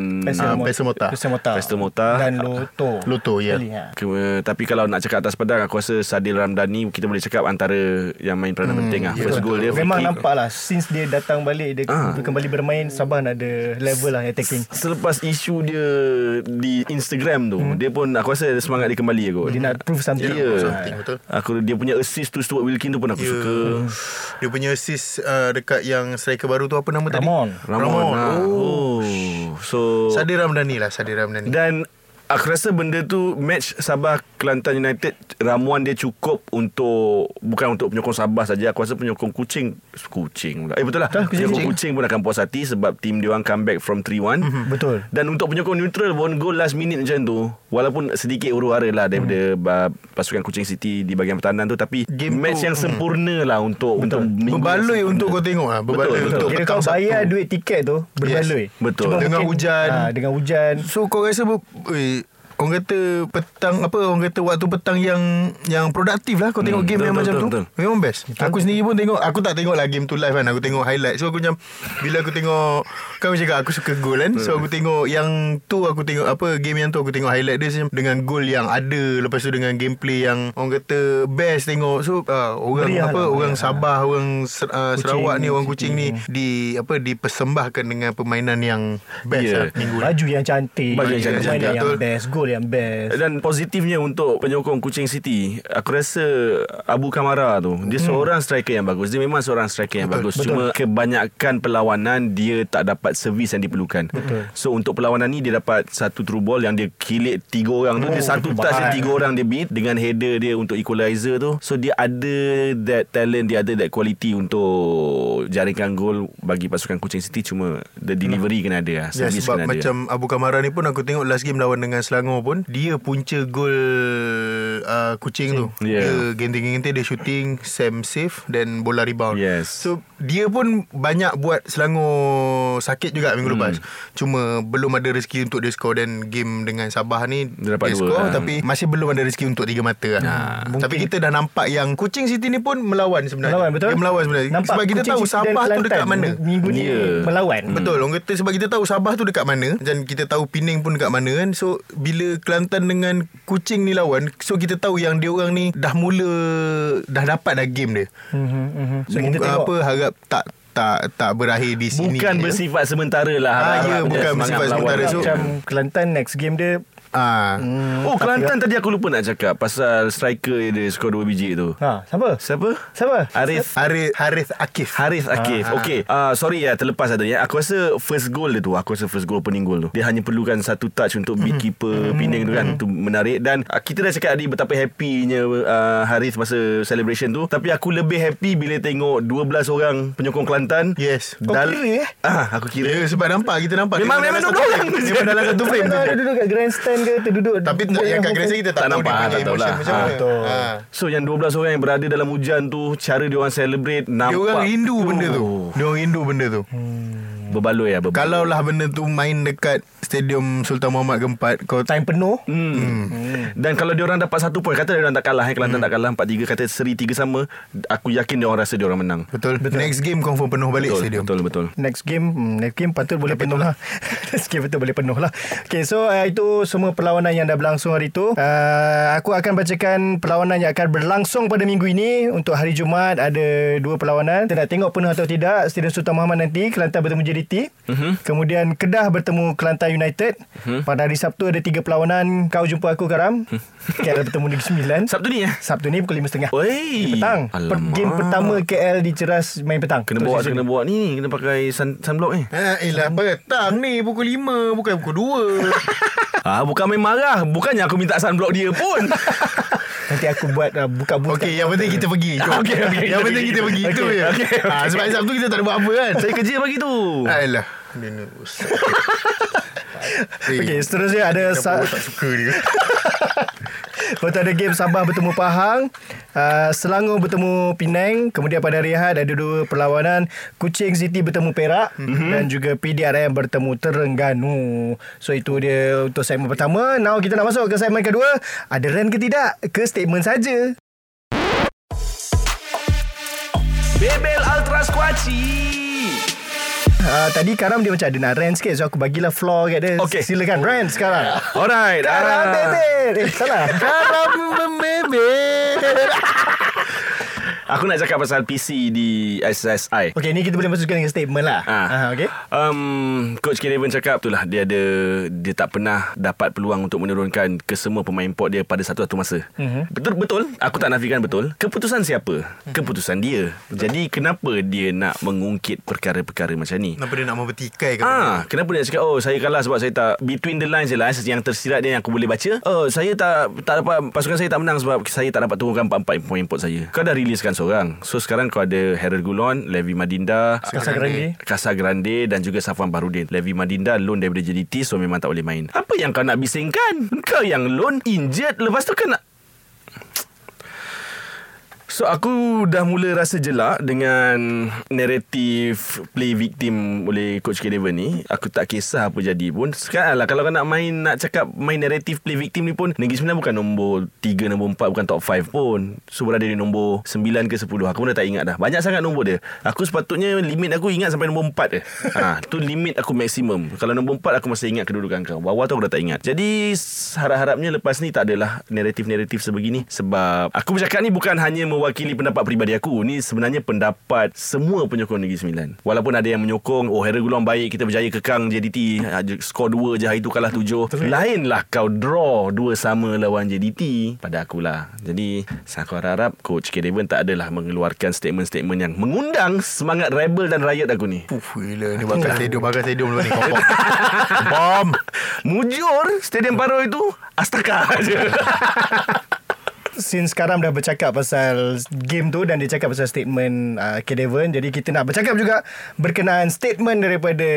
Pesemota uh, Pesemota dan Loto Loto ya yeah. uh, Tapi kalau nak cakap atas pedang, aku rasa Sadil Ramdhani kita boleh cakap antara yang main peranan mm, penting lah. First betul, goal betul. Dia memang nampak lah since dia datang balik, dia uh. kembali bermain, Sabah nak ada level lah attacking. Selepas isu dia di Instagram tu mm. dia pun aku rasa ada semangat dia kembali kot. Dia mm. nak prove something, yeah. Yeah. something betul. Aku, dia punya assist tu Stuart Wilkin tu pun aku yeah. suka. mm. Dia punya assist uh, dekat yang striker baru tu, apa nama tadi? Ramon Ramon, Ramon. Ha. Oh. So Sadil Ramdhani lah Sadil Ramdhani. Dan aku rasa benda tu match Sabah Kelantan United, ramuan dia cukup untuk, bukan untuk penyokong Sabah saja, aku rasa penyokong Kuching Kuching pula. Eh betul lah tak, Kuching, penyokong Kuching pun akan puas hati sebab tim dia orang come back from three one. Mm-hmm. Betul. Dan untuk penyokong neutral pun goal last minute macam tu, walaupun sedikit huru-hara lah daripada mm. pasukan Kuching City di bagian pertahanan tu, tapi game match tu, yang sempurna mm. lah untuk, betul, untuk berbaloi untuk kau tengok lah. Berbaloi betul, betul. Untuk kau bayar duit tiket tu berbaloi. Yes. Betul. Cuma dengan mungkin, hujan ha, dengan hujan. So kau rasa ber, eh, orang kata petang apa, orang kata waktu petang yang yang produktif lah. Kau tengok hmm, game betul, yang betul, macam betul, tu betul. Memang best betul. Aku sendiri pun tengok, aku tak tengok lah game tu live kan, aku tengok highlight. So aku macam bila aku tengok, kau cakap aku suka goal kan, so aku tengok yang tu, aku tengok apa game yang tu, aku tengok highlight dia dengan goal yang ada, lepas tu dengan gameplay yang orang kata best tengok. So uh, orang Berial apa lah, orang Sabah, orang uh, Sarawak ni, orang Kuching ni di apa dipersembahkan dengan permainan yang best yeah. lah, minggu baju yang cantik, baju yang cantik, permainan yang best, goal yang best. Dan positifnya untuk penyokong Kuching City, aku rasa Abu Kamara tu, dia hmm. seorang striker yang bagus. Dia memang seorang striker yang betul, bagus betul. Cuma kebanyakan perlawanan dia tak dapat servis yang diperlukan. Betul. So untuk perlawanan ni dia dapat satu through ball yang dia kilit tiga orang tu, oh, dia satu touch dia tiga orang dia beat dengan header dia untuk equalizer tu. So dia ada that talent, dia ada that quality untuk jaringkan gol bagi pasukan Kuching City. Cuma the delivery hmm. kena ada lah, ya, sebab kena macam ada. Abu Kamara ni pun aku tengok last game lawan dengan Selangor pun, dia punca gol uh, Kuching tu yeah. dia genting-genting, dia shooting, Sam save, then bola rebound. Yes. So dia pun banyak buat Selangor sakit juga minggu hmm. lepas, cuma belum ada rezeki untuk dia score. Dan game dengan Sabah ni dia, dia score lah, tapi masih belum ada rezeki untuk tiga mata lah. Nah, tapi kita dah nampak yang Kuching City ni pun melawan sebenarnya, melawan, betul? Dia melawan sebenarnya nampak, sebab kita Kuching tahu City Sabah tu dekat mana minggu ni yeah. melawan hmm. betul orang kata, sebab kita tahu Sabah tu dekat mana dan kita tahu Penang pun dekat mana kan. So bila Kelantan dengan Kuching ni lawan, so kita tahu yang dia orang ni dah mula dah dapat dah game dia. Mm-hmm, mm-hmm. So kita tengok apa, harap tak tak tak berakhir di sini. Bukan bersifat sementara lah. Ha, ya, bukan bersifat sementara. So macam Kelantan next game dia Ah. Hmm, oh Kelantan tadi aku lupa nak cakap pasal striker dia skor dua biji tu. Ha, siapa? Siapa? Siapa? Arif Arif Harith Akif. Harith Akif. Ha, okey. Uh, sorry ya terlepas adanya. Aku rasa first goal dia tu, aku rasa first goal opening goal tu, dia hanya perlukan satu touch untuk beat keeper mm-hmm. Penang tu kan. Mm-hmm. Tu menarik dan uh, kita dah cakap tadi betapa happy-nya uh, Harith masa celebration tu, tapi aku lebih happy bila tengok dua belas orang penyokong Kelantan. Yes. Dal- kau kira eh? Ah, aku kira. Ya, sebab nampak kita nampak. Memang memang dua orang. Memang dalam satu frame. Dia duduk kat grandstand ke terduduk. Tapi yang kat Gereja kita tak, tak nampak, tak tahu lah ha, ha. So yang dua belas orang yang berada dalam hujan tu, cara dia orang celebrate, nampak dia orang rindu oh. benda tu. Dia orang rindu benda tu hmm. berbaloi lah berbaloi. Kalau lah benda tu main dekat Stadium Sultan Muhammad keempat, kau time penuh hmm. Hmm. Dan kalau diorang dapat satu point, kata diorang tak kalah eh? Kelantan hmm. tak kalah empat tiga, kata seri tiga sama, aku yakin diorang rasa diorang menang. Betul, betul. Next game confirm penuh balik betul, stadium. Betul betul. Next game Next game patut boleh betul, penuh lah, lah. Next game betul boleh penuh lah. Okay, so uh, itu semua perlawanan yang dah berlangsung hari tu. uh, Aku akan bacakan perlawanan yang akan berlangsung pada minggu ini. Untuk hari Jumaat ada dua perlawanan, kita nak tengok penuh atau tidak. Stadium Sultan Muhammad nanti Kelantan bertemu J D T. Uh-huh. Kemudian Kedah bertemu Kelantan United. Uh-huh. Pada hari Sabtu ada tiga perlawanan. Kau jumpa aku Karam. K L bertemu Negeri Sembilan. Sabtu ni ya? Sabtu ni pukul lima tiga puluh. Oi. Petang. Alamak. Game pertama K L diceras main petang. Kena bawa kena bawa ni, kena pakai sun, sunblock ni. Ha eh lah petang ni pukul lima bukan pukul dua. Ah ha, bukan main marah, bukannya aku minta sunblock dia pun. Nanti aku buat uh, buka-buka. Okey, yang penting kita pergi. Okey, okay. Yang penting kita pergi okay. Itu okay. je. Okay. Okay. Ha, sebab Sabtu kita tak ada buat apa kan. Saya kerja pagi tu. Alah. Benda usah. Okey, seterusnya ada sa- tak suka dia. Lepas tu ada game Sabah bertemu Pahang. uh, Selangor bertemu Penang. Kemudian pada hari Ahad ada dua perlawanan, Kuching City bertemu Perak, mm-hmm, dan juga P D R M bertemu Terengganu. So itu dia untuk segmen pertama. Now kita nak masuk ke segmen kedua. Ada rant ke tidak? Ke statement saja. Bebel Ultras Kuaci. Uh, tadi Karam dia macam ada nak rant sikit, so aku bagilah floor kat dia. Okay, silakan rant sekarang. Alright, Karam bebel. Eh salah, Karam bebel. Aku nak cakap pasal P C di S S I. Okay, ni kita boleh masukkan dengan statement lah. Ha. Aha, okay. Um, Coach Kevin cakap tu lah, dia ada, dia tak pernah dapat peluang untuk menurunkan kesemua pemain import dia pada satu-satu masa. Uh-huh. Betul, betul. Aku tak nafikan betul. Keputusan siapa? Keputusan dia. Betul. Jadi kenapa dia nak mengungkit perkara-perkara macam ni? Kenapa dia nak mempertikai? Ah, ha, kenapa dia cakap, oh saya kalah sebab saya tak, between the lines je lah, yang tersirat dia yang aku boleh baca. Oh saya tak tak dapat, pasukan saya tak menang sebab saya tak dapat turunkan empat pemain import saya. Kau dah riliskan seorang. So sekarang kau ada Harold Gulon, Levi Madinda, Kasagrande, Kasagrande dan juga Safwan Bahrudin. Levi Madinda loan daripada J D T, so memang tak boleh main. Apa yang kau nak bisingkan? Kau yang loan injured, lepas tu kau nak... So aku dah mula rasa jelak dengan naratif play victim oleh Coach Kevin ni. Aku tak kisah apa jadi pun. Sekarang lah kalau kau nak main, nak cakap main naratif play victim ni pun, Negeri Sembilan bukan nombor tiga, nombor empat, bukan top five pun. So berada di nombor sembilan ke sepuluh. Aku pun dah tak ingat dah. Banyak sangat nombor dia. Aku sepatutnya limit aku ingat sampai nombor empat je. Ha, tu limit aku maksimum. Kalau nombor empat aku masih ingat kedudukan kau. Bawah tu aku dah tak ingat. Jadi harap-harapnya lepas ni tak adalah naratif-naratif sebegini. Sebab aku bercakap ni bukan hanya mewakili wakili pendapat peribadi aku. Ni sebenarnya pendapat semua penyokong Negeri Sembilan. Walaupun ada yang menyokong, oh Harold Gulon baik, kita berjaya kekang J D T, skor dua je, hari tu kalah tujuh. Lainlah kau draw dua sama lawan J D T. Pada akulah. Jadi aku harap Coach Kevin tak adalah mengeluarkan statement-statement yang mengundang semangat rebel dan riot aku ni. Puff, gila ni bakal stadium, bakal stadium ni. Bom mujur stadium baru itu astaka je. Since sekarang dah bercakap pasal game tu dan dia cakap pasal statement uh, Kedevan, jadi kita nak bercakap juga berkenaan statement daripada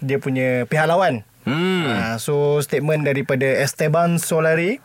dia punya pihak lawan. Hmm. Uh, so statement daripada Esteban Solari.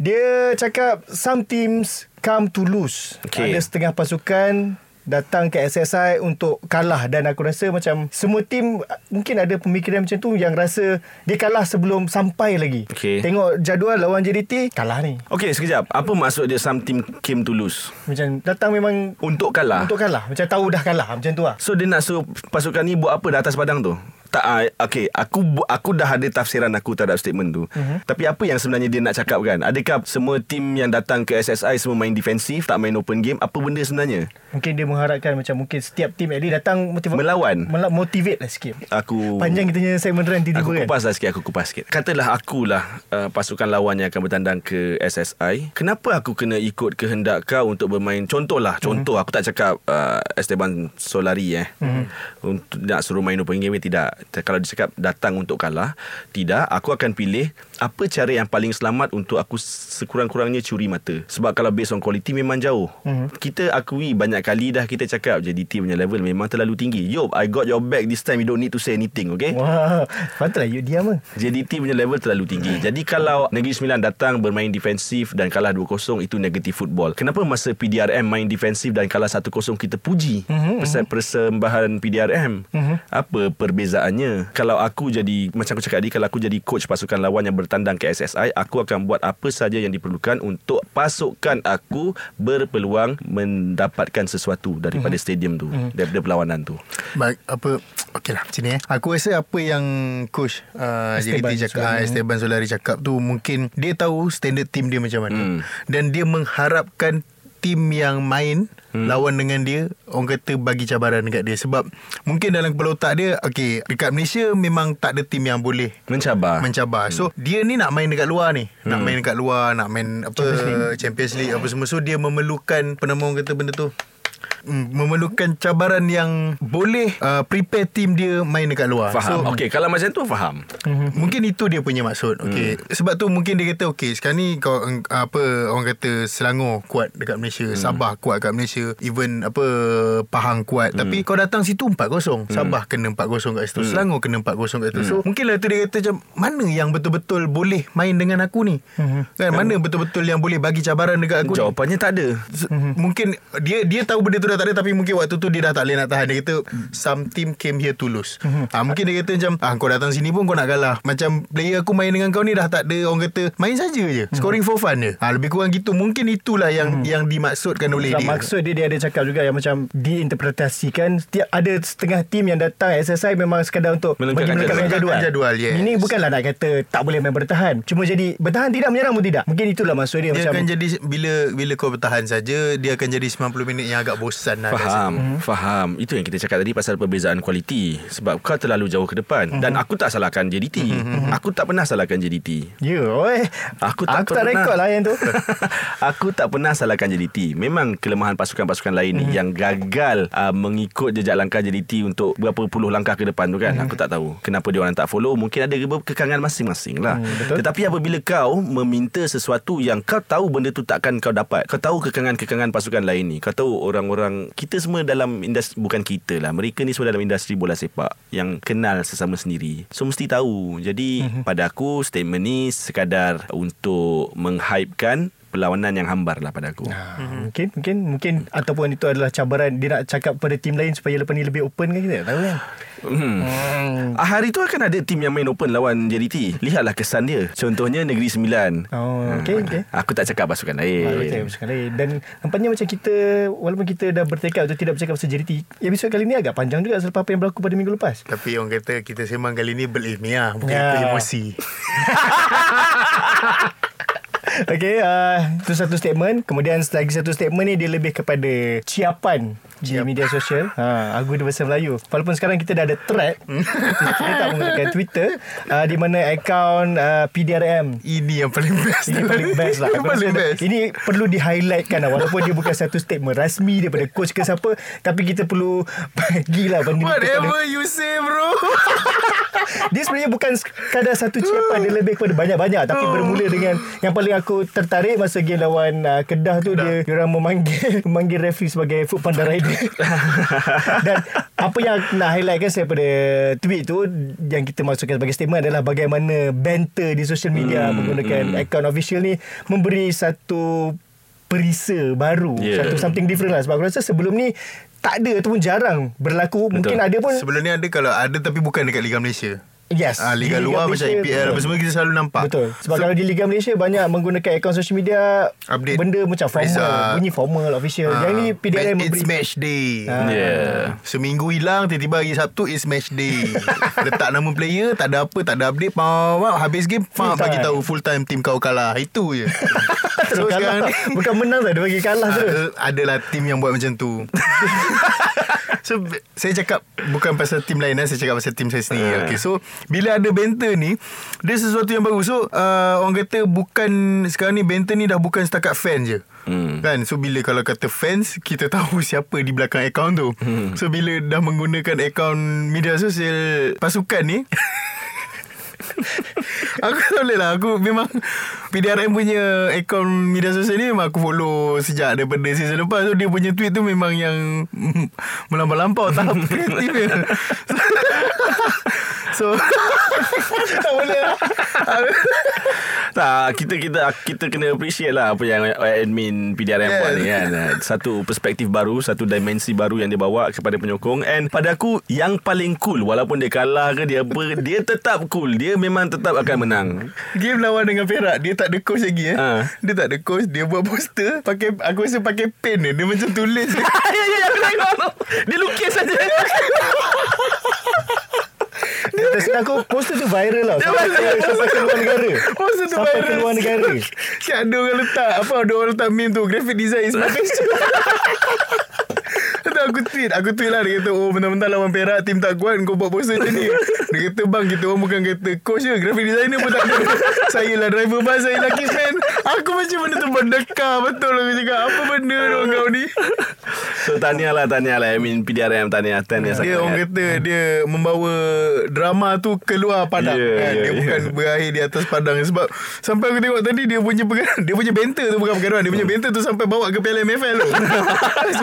Dia cakap some teams come to lose. Okay. Ada setengah pasukan datang ke S S I untuk kalah, dan aku rasa macam semua tim mungkin ada pemikiran macam tu, yang rasa dia kalah sebelum sampai lagi. Okay. Tengok jadual lawan J D T, kalah ni. Okay, sekejap, apa maksud dia some team came to lose? Macam datang memang untuk kalah. Untuk kalah, macam tahu dah kalah, macam tu lah. So dia nak suruh pasukan ni buat apa di atas padang tu? Tak, okay, aku aku dah ada tafsiran aku terhadap statement tu. Uh-huh. Tapi apa yang sebenarnya dia nak cakapkan? Adakah semua tim yang datang ke S S I semua main defensif, tak main open game? Apa benda sebenarnya? Mungkin dia mengharapkan macam mungkin setiap tim at least datang motiva- melawan, mel- motivate lah sikit. Aku panjang kita punya segmen rant tiba-tiba. Aku kupas lah sikit, aku kupas sikit. Katalah akulah uh, pasukan lawan yang akan bertandang ke S S I. Kenapa aku kena ikut kehendak kau untuk bermain? Contohlah, contoh, uh-huh, aku tak cakap uh, Esteban Solari eh. Uh-huh. Untuk nak suruh main open game tidak. Kalau dia cakap datang untuk kalah, tidak, aku akan pilih apa cara yang paling selamat untuk aku sekurang-kurangnya curi mata. Sebab kalau based on quality memang jauh. Mm-hmm. Kita akui banyak kali dah kita cakap J D T punya level memang terlalu tinggi. Yo, I got your back this time, you don't need to say anything, okay? Wah, patutlah you diam. J D T punya level terlalu tinggi. Jadi kalau Negeri Sembilan datang bermain defensif dan kalah dua kosong, itu negative football. Kenapa masa P D R M main defensif dan kalah satu kosong kita puji? Mm-hmm. Pasal persembahan P D R M. Mm-hmm. Apa perbezaan? Kalau aku jadi, macam aku cakap tadi, kalau aku jadi coach pasukan lawan yang bertandang ke S S I, aku akan buat apa saja yang diperlukan untuk pasukan aku berpeluang mendapatkan sesuatu daripada mm-hmm. stadium tu, mm-hmm. daripada perlawanan tu. Baik, apa, okey lah macam ni eh. Aku rasa apa yang coach uh, Esteban, J D T cakap, Solari. Esteban Solari cakap tu, mungkin dia tahu standard team dia macam mana. Mm. Dan dia mengharapkan tim yang main hmm. lawan dengan dia, orang kata bagi cabaran dekat dia. Sebab mungkin dalam kepala otak dia, okay, dekat Malaysia memang tak ada tim yang boleh mencabar mencabar. Hmm. So dia ni nak main dekat luar ni, hmm. nak main dekat luar, nak main apa, Champions League, Champions League apa semua. So dia memerlukan, apa nama orang kata benda tu, memerlukan cabaran yang boleh uh, prepare team dia main dekat luar. Faham. So, okey, kalau macam tu faham. Mungkin itu dia punya maksud. Okey. Hmm. Sebab tu mungkin dia kata okey, sekarang ni kau apa orang kata Selangor kuat dekat Malaysia, hmm. Sabah kuat dekat Malaysia, even apa Pahang kuat, hmm. tapi kau datang situ empat kosong. Sabah hmm. kena empat kosong kat situ, hmm. Selangor kena empat kosong kat situ. Hmm. So mungkinlah tu dia kata macam mana yang betul-betul boleh main dengan aku ni. Hmm. Kan, mana hmm. betul-betul yang boleh bagi cabaran dekat aku. Jawapannya ni tak ada. Hmm. Mungkin dia dia tahu benda tu dah tak ada, tapi mungkin waktu tu dia dah tak boleh nak tahan. Dia kata some team came here to lose. Hmm. Ha, mungkin dia kata macam ah, kau datang sini pun kau nak kalah. Macam player aku main dengan kau ni dah tak ada, orang kata main saja je. Scoring for fun je. Ha, lebih kurang gitu. Mungkin itulah yang hmm. yang dimaksudkan oleh dia. Maksud dia dia ada cakap juga yang macam diinterpretasikan setiap ada setengah tim yang datang S S I memang sekadar untuk melengkapkan jadual. jadual yes. Ini bukanlah nak kata tak boleh main bertahan. Cuma jadi bertahan tidak, menyerang pun tidak. Mungkin itulah maksud dia, dia macam akan jadi bila bila kau bertahan saja dia akan jadi sembilan puluh minit yang agak bosan lah. Faham. Hmm. Faham. Itu yang kita cakap tadi pasal perbezaan kualiti. Sebab kau terlalu jauh ke depan. Hmm. Dan aku tak salahkan J D T. Hmm. Aku tak pernah salahkan J D T. Ya, yeah, aku tak aku pernah. Aku tak rekod lah yang tu. Aku tak pernah salahkan J D T. Memang kelemahan pasukan-pasukan lain ni hmm. yang gagal uh, mengikut jejak langkah J D T untuk berapa puluh langkah ke depan tu kan. Hmm. Aku tak tahu kenapa dia orang tak follow. Mungkin ada kekangan masing-masing lah. Hmm, tetapi apabila kau meminta sesuatu yang kau tahu benda tu takkan kau dapat. Kau tahu kekangan-kekangan pasukan lain ni. Kau tahu orang-orang, kita semua dalam industri, bukan kita lah, mereka ni semua dalam industri bola sepak yang kenal sesama sendiri. So mesti tahu. Jadi mm-hmm. pada aku statement ni sekadar untuk menghypekan perlawanan yang hambar lah pada aku. Hmm. Mungkin mungkin mungkin ataupun itu adalah cabaran dia nak cakap pada tim lain supaya lepas ni lebih open kan, kita tahu kan. Hmm. Hmm. Hari tu akan ada tim yang main open lawan J D T. Lihatlah kesan dia. Contohnya Negeri Sembilan. Oh, hmm. okey okey. Aku tak cakap pasukan lain. Ah, okay, pasukan lain. Dan nampaknya macam kita walaupun kita dah bertekad untuk tidak bercakap pasal J D T, episod kali ni agak panjang juga selepas apa yang berlaku pada minggu lepas. Tapi orang kata kita sembang kali ni berilmiah, bukan ya. Emosi. Okey, uh, itu satu statement. Kemudian lagi satu statement ni dia lebih kepada ciapan di yep. media sosial. Ha, aku ada bahasa Melayu. Walaupun sekarang kita dah ada thread, kita tak menggunakan Twitter, uh, di mana akaun uh, P D R M. Ini yang paling best. Ini paling best lah. Paling best. Ini perlu di-highlightkan lah. Walaupun dia bukan satu statement rasmi daripada coach ke siapa, tapi kita perlu bagilah. Whatever you say bro. Dia sebenarnya bukan sekadar satu ciapan, dia lebih kepada banyak-banyak. Tapi bermula dengan yang paling aku tertarik masa game lawan uh, Kedah tu, Kedah. Dia, dia orang memanggil memanggil referee sebagai food panda rider. Dan apa yang nak highlightkan daripada tweet tu yang kita masukkan sebagai statement adalah bagaimana banter di social media hmm, menggunakan hmm. akaun official ni memberi satu perisa baru, yeah. satu something different lah. Sebab aku rasa sebelum ni tak ada ataupun jarang berlaku. Betul. Mungkin ada pun sebelum ni ada, kalau ada tapi bukan dekat Liga Malaysia. Yes. Ah, Liga, Liga luar Malaysia, macam E P L apa semua kita selalu nampak. Betul. Sebab so, kalau di Liga Malaysia banyak menggunakan akaun social media update, benda macam formal, uh, bunyi formal official. Uh, Yang ni P D R M memberi it's match day. Uh. Yeah. Seminggu hilang, tiba-tiba hari Sabtu it's match day. Letak nama player, tak ada apa, tak ada update. Pam, habis game pam bagi tahu full time team kau kalah. Itu je. So, kalah. Ni, bukan menang tak, dia bagi kalah uh, terus. Adalah team yang buat macam tu. So saya cakap bukan pasal tim lain, saya cakap pasal tim saya sendiri. Okay, so bila ada banter ni, dia sesuatu yang bagus. So uh, orang kata bukan, sekarang ni banter ni dah bukan setakat fan je. Hmm. Kan, so bila kalau kata fans, kita tahu siapa di belakang akaun tu. Hmm. So bila dah menggunakan akaun media sosial pasukan ni, aku tak boleh lah. Aku memang P D R M punya akaun media sosial ni memang aku follow sejak daripada season lepas. So dia punya tweet tu memang yang melampau-lampau tahap kreatif dia. So tak boleh lah. Tak, kita, kita kita kena appreciate lah apa yang admin P D R M yeah. buat ni kan. Satu perspektif baru, satu dimensi baru yang dia bawa kepada penyokong. And pada aku yang paling cool, walaupun dia kalah ke dia apa, dia tetap cool. Dia memang tetap akan menang. Game lawan dengan Perak, dia tak ada coach lagi eh. Ha. Dia tak ada coach, dia buat poster pakai, aku rasa pakai pen dia, dia macam tulis. Ya ya ya, dia lukis saja. Terus aku poster tu viral lah. Sampai, viral. Ke, sampai ke luar negara. Poster tu sampai viral ke luar negara. Siap ada orang letak, apa ada orang letak meme tu, graphic design is my passion. Aku tweet Aku tweet lah. Dia kata, oh bentar-bentar lawan Perak, tim tak kuat, kau buat poster macam ni. Dia kata, bang, kita orang bukan kata coach je, graphic designer pun tak ada. Saya lah driver bus, saya lah kisman. Aku macam benda tu berdekar. Betul lah aku cakap, apa benda orang kau ni. So tahniah lah, tahniah lah. I mean P D R M tahniah, tahniah sangat. Dia orang kata dia membawa drama tu keluar padang, yeah, kan? yeah, Dia yeah. bukan berakhir di atas padang. Sebab sampai aku tengok tadi dia punya pergaduan, dia punya banter tu bukan pergaduan, dia punya banter tu sampai bawa ke P L M F L tu.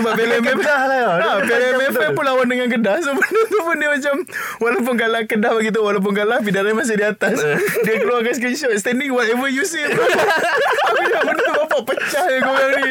Sebab P L M F L Kedah lah, ha, P L M F L pun lawan dengan Kedah. So benda tu pun dia macam, walaupun kalah Kedah begitu, walaupun kalah P D R M masih di atas. Dia keluarkan screenshot standing whatever you say. Aku dah benda tu bapak pecah ya korang ni.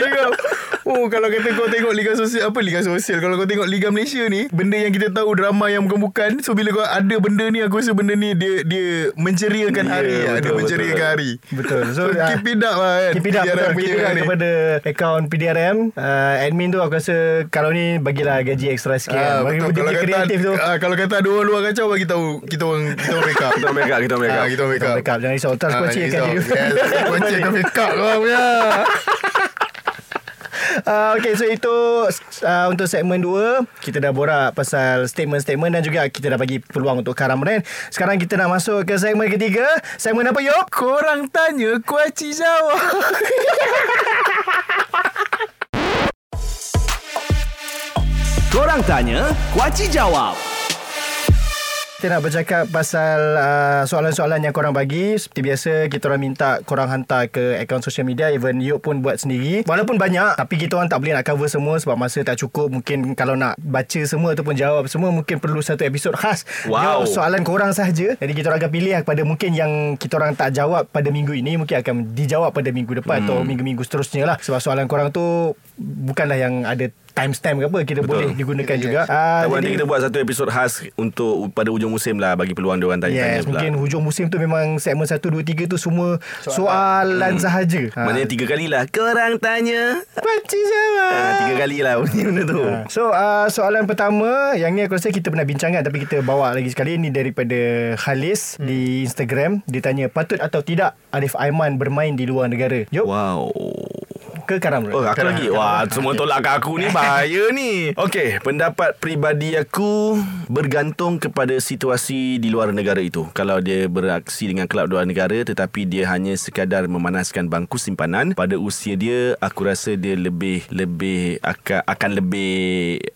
Oh, kalau kata kau tengok Liga Sosial, apa Liga Sosial, kalau kau tengok Liga Malaysia ni, benda yang kita tahu drama yang bukan-bukan. So bila kau ada benda ni, aku rasa benda ni dia dia menceriakan yeah, hari betul, lah. Dia menceriakan betul. hari. Betul. So, so keep it up lah kan. Keep it up, betul, keep it up kepada akaun P D R M. uh, Admin tu aku rasa kalau ni bagilah gaji ekstra sikit ah, kan. Bagi betul, kalau, kata, tu. Ah, kalau kata ada orang luar kacau, bagi tahu kita orang kita orang make up. Kita make up, kita make up. Ah, kita make up. Make up. Jangan risau. Ultras Kuaci akan jadi. Kuaci akan make up kau punya. Uh, okay, so itu uh, untuk segmen dua. Kita dah borak pasal statement-statement dan juga kita dah bagi peluang untuk Karam Ren. Sekarang kita nak masuk ke segmen ketiga. Segmen apa, Yop? Korang tanya, Kuaci jawab. Korang tanya, Kuaci jawab. Kita nak bercakap pasal uh, soalan-soalan yang korang bagi. Seperti biasa, kita orang minta korang hantar ke akaun social media. Even you pun buat sendiri. Walaupun banyak, tapi kita orang tak boleh nak cover semua sebab masa tak cukup. Mungkin kalau nak baca semua ataupun jawab semua, mungkin perlu satu episod khas. Wow. Jawab soalan korang sahaja. Jadi kita orang akan pilih kepada mungkin yang kita orang tak jawab pada minggu ini, mungkin akan dijawab pada minggu depan hmm. atau minggu-minggu seterusnya lah. Sebab soalan korang tu bukanlah yang ada timestamp ke apa. Kita Betul. boleh digunakan yes. juga uh, jadi, nanti kita buat satu episod khas untuk pada hujung musim lah, bagi peluang diorang tanya-tanya yes, pula. Mungkin hujung musim tu memang segmen satu, dua, tiga tu semua soalan, soalan hmm. sahaja. ha. Maksudnya tiga kali lah korang tanya Pakcik Jawa. ha, Tiga kali lah benda tu. ha. So uh, soalan pertama, yang ni aku rasa kita pernah bincangkan tapi kita bawa lagi sekali. Ini daripada Khalis hmm. di Instagram. Dia tanya, patut atau tidak Arif Aiman bermain di luar negara? Jom. Wow. Ke Karam? Oh, aku Karam. lagi. Wah, semua tolak ke aku ni. Bahaya ni. Okey, pendapat peribadi aku bergantung kepada situasi di luar negara itu. Kalau dia beraksi dengan kelab luar negara tetapi dia hanya sekadar memanaskan bangku simpanan, pada usia dia aku rasa dia lebih lebih akan, akan lebih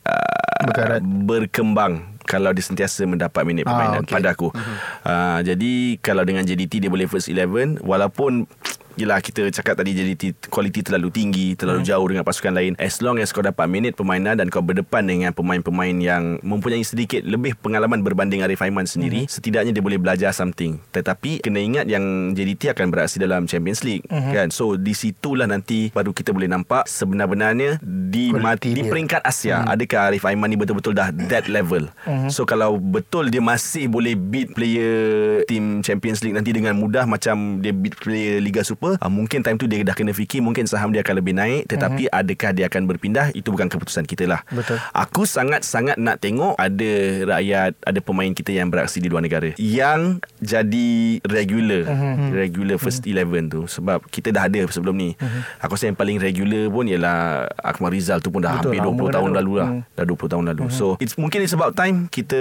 uh, berkarat, berkembang kalau dia sentiasa mendapat minit permainan. ah, okay. Pada aku. Uh-huh. Uh, jadi kalau dengan J D T dia boleh first eleven, walaupun yelah kita cakap tadi J D T kualiti terlalu tinggi, terlalu hmm. jauh dengan pasukan lain. As long as kau dapat minit permainan dan kau berdepan dengan pemain-pemain yang mempunyai sedikit lebih pengalaman berbanding Arif Aiman sendiri, hmm. setidaknya dia boleh belajar something. Tetapi kena ingat yang J D T akan beraksi dalam Champions League, hmm. kan. So di situlah nanti baru kita boleh nampak sebenar-benarnya di, mati, di peringkat Asia, hmm. adakah Arif Aiman ni betul-betul dah that level. hmm. So kalau betul dia masih boleh beat player team Champions League nanti dengan mudah macam dia beat player Liga Super, mungkin time tu dia dah kena fikir mungkin saham dia akan lebih naik. Tetapi mm-hmm. adakah dia akan berpindah, itu bukan keputusan kita lah. Betul. Aku sangat-sangat nak tengok ada rakyat, ada pemain kita yang beraksi di luar negara yang jadi regular, mm-hmm. regular first mm-hmm. eleven tu. Sebab kita dah ada sebelum ni. mm-hmm. Aku rasa yang paling regular pun ialah Akmal Rizal tu pun dah Betul, hampir dua puluh tahun lalu lah. mm. Dah dua puluh tahun lalu. mm-hmm. So it's, mungkin it's about time kita,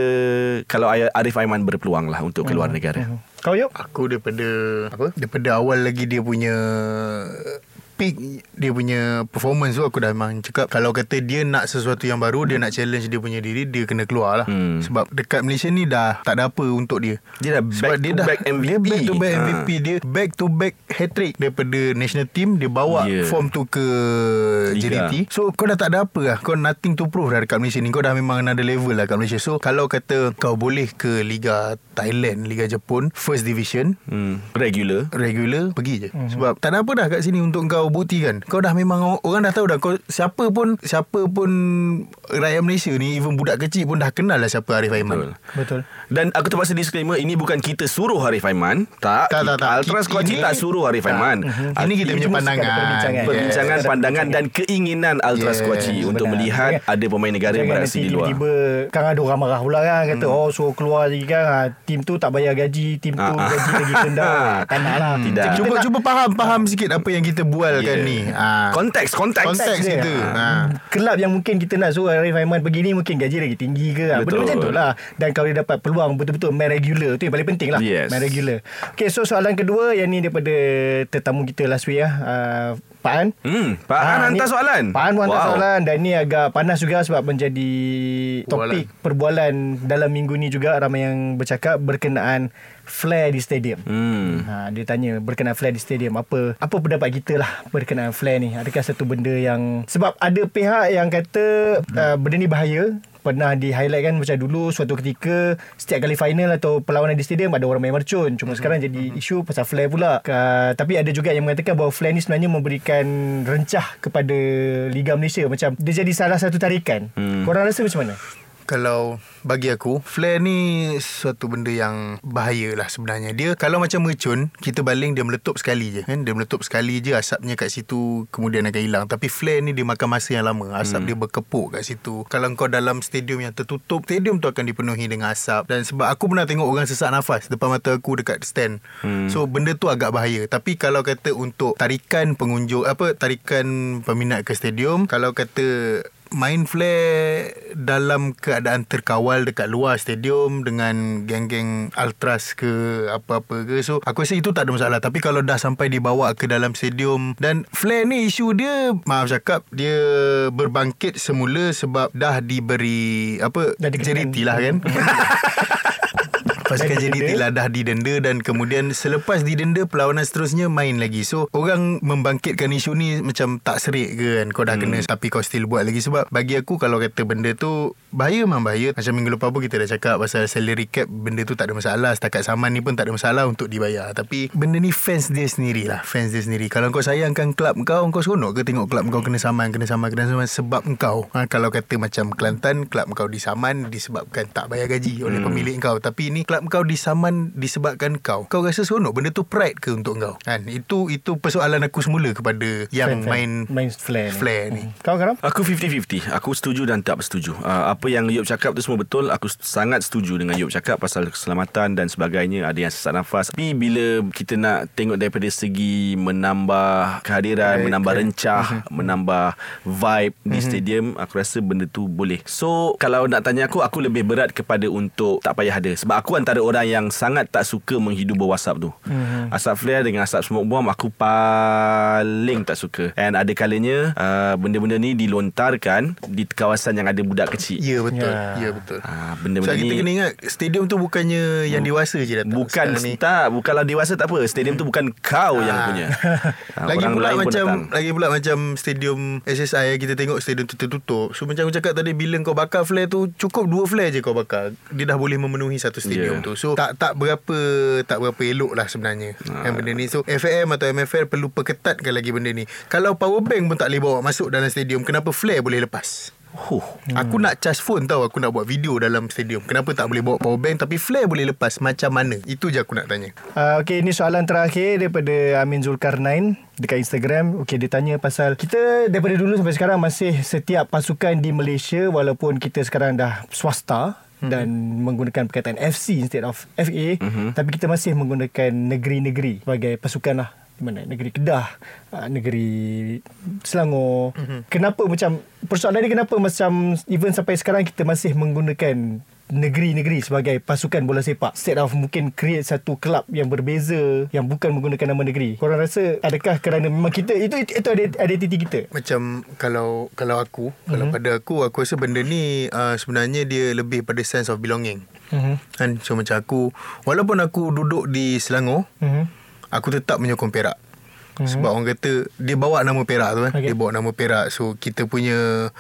kalau Arif Aiman berpeluang lah untuk keluar mm-hmm. negara. mm-hmm. Kau, Yop? Aku daripada apa? Daripada awal lagi dia punya peak, dia punya performance tu, aku dah memang cakap kalau kata dia nak sesuatu yang baru, dia nak challenge dia punya diri, dia kena keluar lah. hmm. Sebab dekat Malaysia ni dah tak ada apa untuk dia. Dia dah back to back M V P. Dia back to back M V P, dia back to back hat-trick daripada national team. Dia bawa yeah. form tu ke J D T. So kau dah tak ada apa lah, kau nothing to prove dah dekat Malaysia ni. Kau dah memang another level lah kat Malaysia. So kalau kata kau boleh ke Liga Thailand, Liga Jepun, First Division, hmm. Regular Regular pergi je. mm-hmm. Sebab tak ada apa dah kat sini untuk kau buktikan. Kau dah memang, orang dah tahu dah kau, siapa pun, siapa pun rakyat Malaysia ni, even budak kecil pun dah kenal lah siapa Arif Aiman. Betul. Betul. Dan aku terpaksa disclaimer, ini bukan kita suruh Arif Aiman. Tak, tak, tak, tak. Ultras Kuaci tak suruh Arif Aiman. uh-huh. Ini kita punya pandangan, perbincangan, perbincangan yes. pandangan dan keinginan Ultras yes. Kuaci untuk benar. melihat okay. ada pemain negara yang beraksi di luar. Tiba-tiba kan ada orang marah pula kan, kata hmm. oh suruh keluar lagi kan, ha, tim tu tak bayar gaji, tim tu ah. gaji lagi rendah. Tak nak lah. Cuba, cuba faham, faham sikit apa yang kita buat jualkan yeah. ni ha. Konteks Konteks, konteks kita ha. Kelab yang mungkin kita nak suruh Arif Aiman pergi ni, mungkin gaji lagi tinggi ke ha. Benda macam tu lah. Dan kalau dia dapat peluang betul-betul main regular, tu yang paling penting lah, yes. main regular. Okay, so soalan kedua yang ni daripada tetamu kita last week lah ha. Pak An hmm, Pak An ha, hantar ni, soalan Pak An pun hantar wow. soalan. Dan ni agak panas juga sebab menjadi topik Walan. perbualan dalam minggu ni juga. Ramai yang bercakap berkenaan flare di stadium. hmm. ha, Dia tanya berkenaan flare di stadium, apa apa pendapat kita lah berkenaan flare ni. Adakah satu benda yang, sebab ada pihak yang kata hmm. uh, benda ni bahaya. Pernah di-highlight kan, macam dulu suatu ketika setiap kali final atau perlawanan di stadium ada orang main mercun. Cuma mm-hmm. sekarang jadi isu pasal flare pula. uh, Tapi ada juga yang mengatakan bahawa flare ni sebenarnya memberikan rencah kepada Liga Malaysia. Macam dia jadi salah satu tarikan. mm. Korang rasa macam mana? Kalau bagi aku, flare ni suatu benda yang bahaya lah sebenarnya. Dia kalau macam mercun, kita baling dia meletup sekali je kan? Dia meletup sekali je, asapnya kat situ kemudian akan hilang. Tapi flare ni dia makan masa yang lama. Asap hmm. dia berkepuk kat situ. Kalau kau dalam stadium yang tertutup, stadium tu akan dipenuhi dengan asap. Dan sebab aku pernah tengok orang sesak nafas depan mata aku dekat stand. hmm. So benda tu agak bahaya. Tapi kalau kata untuk tarikan pengunjung, apa, tarikan peminat ke stadium, kalau kata main flare dalam keadaan terkawal dekat luar stadium dengan geng-geng ultras ke apa-apa ke, so aku rasa itu tak ada masalah. Tapi kalau dah sampai dibawa ke dalam stadium, dan flare ni isu dia, maaf cakap, dia berbangkit semula sebab dah diberi apa, J D T lah kan. Pasal J D T lah, dah didenda, dan kemudian selepas didenda perlawanan seterusnya main lagi. So orang membangkitkan isu ni macam tak serik ke kan, kau dah hmm. kena tapi kau still buat lagi. Sebab bagi aku kalau kata benda tu bahaya memang bahaya. Macam minggu lepas pun kita dah cakap pasal salary cap, benda tu tak ada masalah. Setakat saman ni pun tak ada masalah untuk dibayar. Tapi benda ni fans dia sendiri lah, fans dia sendiri. Kalau kau sayangkan klub kau, kau seronok ke tengok klub kau kena saman, kena saman, kena saman sebab kau ha, kalau kata macam Kelantan, klub kau disaman disebabkan tak bayar gaji oleh hmm. pemilik kau. Tapi ni klub kau disaman disebabkan kau, kau rasa seronok? Benda tu pride ke untuk kau kan? Itu itu persoalan aku semula kepada yang main, main flare, flare ni. ni Kau Karam? Aku fifty-fifty. Aku setuju dan tak bersetuju. uh, Apa yang Yop cakap tu semua betul. Aku sangat setuju dengan Yop cakap pasal keselamatan dan sebagainya. Ada yang sesak nafas. Tapi bila kita nak tengok daripada segi menambah kehadiran, right, menambah right. rencah, uh-huh. menambah vibe uh-huh. di stadium, aku rasa benda tu boleh. So kalau nak tanya aku, aku lebih berat kepada untuk tak payah ada. Sebab aku antara ada orang yang sangat tak suka menghidup WhatsApp tu. Mm-hmm. Asap flare dengan asap smoke bomb aku paling tak suka. And ada kalanya uh, benda-benda ni dilontarkan di kawasan yang ada budak kecil. Ya yeah, betul. Ya yeah. yeah, betul. Uh, benda-benda so, ni kita kena ingat stadium tu bukannya yang dewasa je datang. Bukan tak, bukanlah dewasa tak apa. Stadium tu bukan kau ah. yang punya. Uh, lagi pula macam lagi pula macam stadium S S I kita tengok stadium tu tertutup. So macam aku cakap tadi, bila kau bakar flare tu cukup dua flare je kau bakar, dia dah boleh memenuhi satu stadium. Yeah. Tu. So tak tak berapa tak berapa elok lah sebenarnya ha. yang benda ni. So F A M atau M F L perlu perketatkan lagi benda ni. Kalau power bank pun tak boleh bawa masuk dalam stadium, kenapa flare boleh lepas? Huh. Hmm. Aku nak charge phone tau, aku nak buat video dalam stadium, kenapa tak boleh bawa power bank tapi flare boleh lepas? Macam mana? Itu je aku nak tanya. uh, Okay, ini soalan terakhir daripada Amin Zulkarnain dekat Instagram. Okay, dia tanya pasal kita daripada dulu sampai sekarang masih setiap pasukan di Malaysia, walaupun kita sekarang dah swasta dan mm-hmm. menggunakan perkataan F C instead of F A, mm-hmm. tapi kita masih menggunakan negeri-negeri sebagai pasukan lah. Mana? Negeri Kedah, negeri Selangor. Mm-hmm. Kenapa macam persoalan ni, kenapa macam even sampai sekarang kita masih menggunakan negeri-negeri sebagai pasukan bola sepak instead of mungkin create satu kelab yang berbeza yang bukan menggunakan nama negeri? Korang rasa adakah kerana memang kita itu itu identiti kita? Macam kalau kalau aku mm-hmm. kalau pada aku aku rasa benda ni uh, sebenarnya dia lebih pada sense of belonging. Mm-hmm. Kan, so macam aku, walaupun aku duduk di Selangor, mm-hmm. aku tetap menyokong Perak. Mm-hmm. Sebab orang kata dia bawa nama Perak tu kan. Okay. Dia bawa nama Perak. So kita punya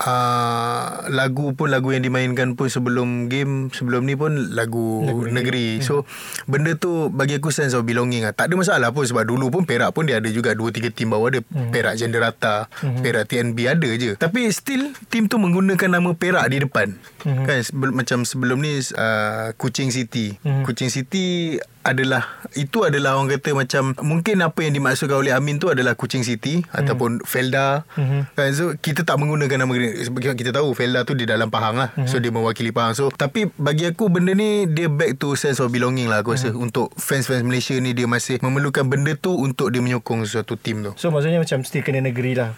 uh, lagu pun, lagu yang dimainkan pun sebelum game, sebelum ni pun lagu, lagu negeri. negeri. So yeah. benda tu bagi aku sense of belonging lah. Tak ada masalah pun. Sebab dulu pun Perak pun dia ada juga dua tiga tim bawah dia. Mm-hmm. Perak Jenderata, mm-hmm. Perak T N B ada je. Tapi still tim tu menggunakan nama Perak di depan. Mm-hmm. Kan macam sebelum ni uh, Kuching City. Mm-hmm. Kuching City adalah, itu adalah orang kata macam mungkin apa yang dimaksudkan oleh Amin tu adalah Kuching City mm. ataupun Felda. Mm-hmm. So kita tak menggunakan nama negeri. kita tahu Vela tu dia dalam Pahang lah, mm-hmm. so dia mewakili Pahang. So tapi bagi aku benda ni dia back to sense of belonging lah. Aku mm-hmm. rasa untuk fans-fans Malaysia ni dia masih memerlukan benda tu untuk dia menyokong suatu tim tu. So maksudnya macam still kena negeri lah.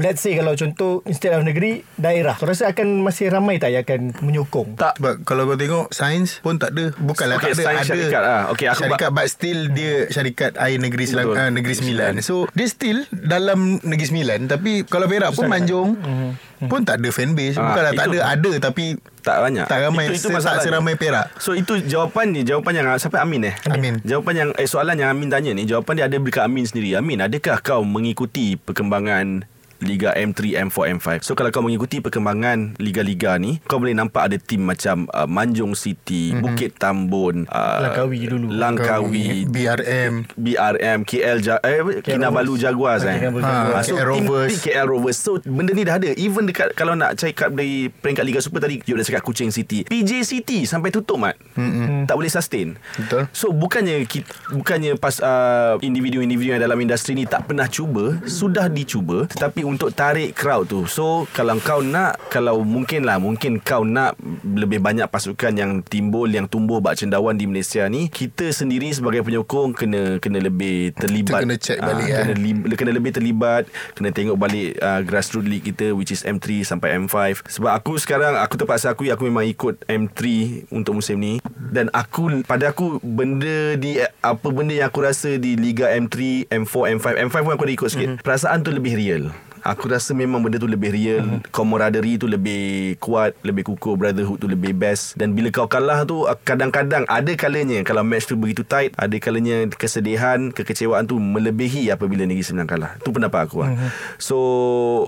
Let's say kalau contoh instead of negeri, daerah, kau rasa akan masih ramai tak yang akan menyokong? Tak. Sebab kalau kau tengok sains pun tak ada. Bukanlah okay, tak ada, ada syarikat lah. Okay, aku syarikat but still hmm. dia syarikat air negeri Selangor, uh, Negeri Sembilan. So dia still dalam Negeri Sembilan, tapi kalau Perak pun Manjung hmm. Hmm. pun tak ada fanbase. ha, Bukanlah tak ada, ada tapi tak banyak. Tak ramai. Itu, itu masalah seramai Perak. So itu jawapan ni. Jawapan yang sampai Amin eh Amin Jawapan yang eh, soalan yang Amin tanya ni, jawapan dia ada dekat Amin sendiri. Amin, adakah kau mengikuti perkembangan Liga M three, M four, M five? So kalau kau mengikuti perkembangan liga-liga ni, kau boleh nampak ada tim macam uh, Manjung City, mm-hmm. Bukit Tambun, uh, Langkawi dulu, Langkawi, Langkawi B R M, B R M, K L, ja- eh, Kinabalu Jaguars, eh. ha, so, K L Rovers, K L Rovers. So benda ni dah ada. Even dekat kalau nak cakap dari peringkat Liga Super tadi, you dah cakap Kuching City, P J City sampai tutup mat, mm-hmm. tak boleh sustain. Betul. So bukannya bukannya pas uh, individu-individu yang dalam industri ni tak pernah cuba, sudah dicuba, tetapi untuk tarik crowd tu. So kalau kau nak, kalau mungkin lah, mungkin kau nak lebih banyak pasukan yang timbul, yang tumbuh bak cendawan di Malaysia ni, kita sendiri sebagai penyokong kena kena lebih terlibat. Kita kena check balik, aa, kena, li, kena lebih terlibat, kena tengok balik uh, grassroots league kita, which is M three sampai M five. Sebab aku sekarang, aku terpaksa akui, aku memang ikut M three untuk musim ni. Dan aku, pada aku, benda di, apa benda yang aku rasa di Liga M three, M four, M five, M five pun aku dah ikut sikit, mm-hmm. perasaan tu lebih real. Aku rasa memang benda tu lebih real, mm-hmm. camaraderie tu lebih kuat, lebih kukuh, brotherhood tu lebih best. Dan bila kau kalah tu, kadang-kadang ada kalanya kalau match tu begitu tight, ada kalanya kesedihan, kekecewaan tu melebihi apabila Negeri Sembilan kalah. Tu pendapat aku lah. mm-hmm. So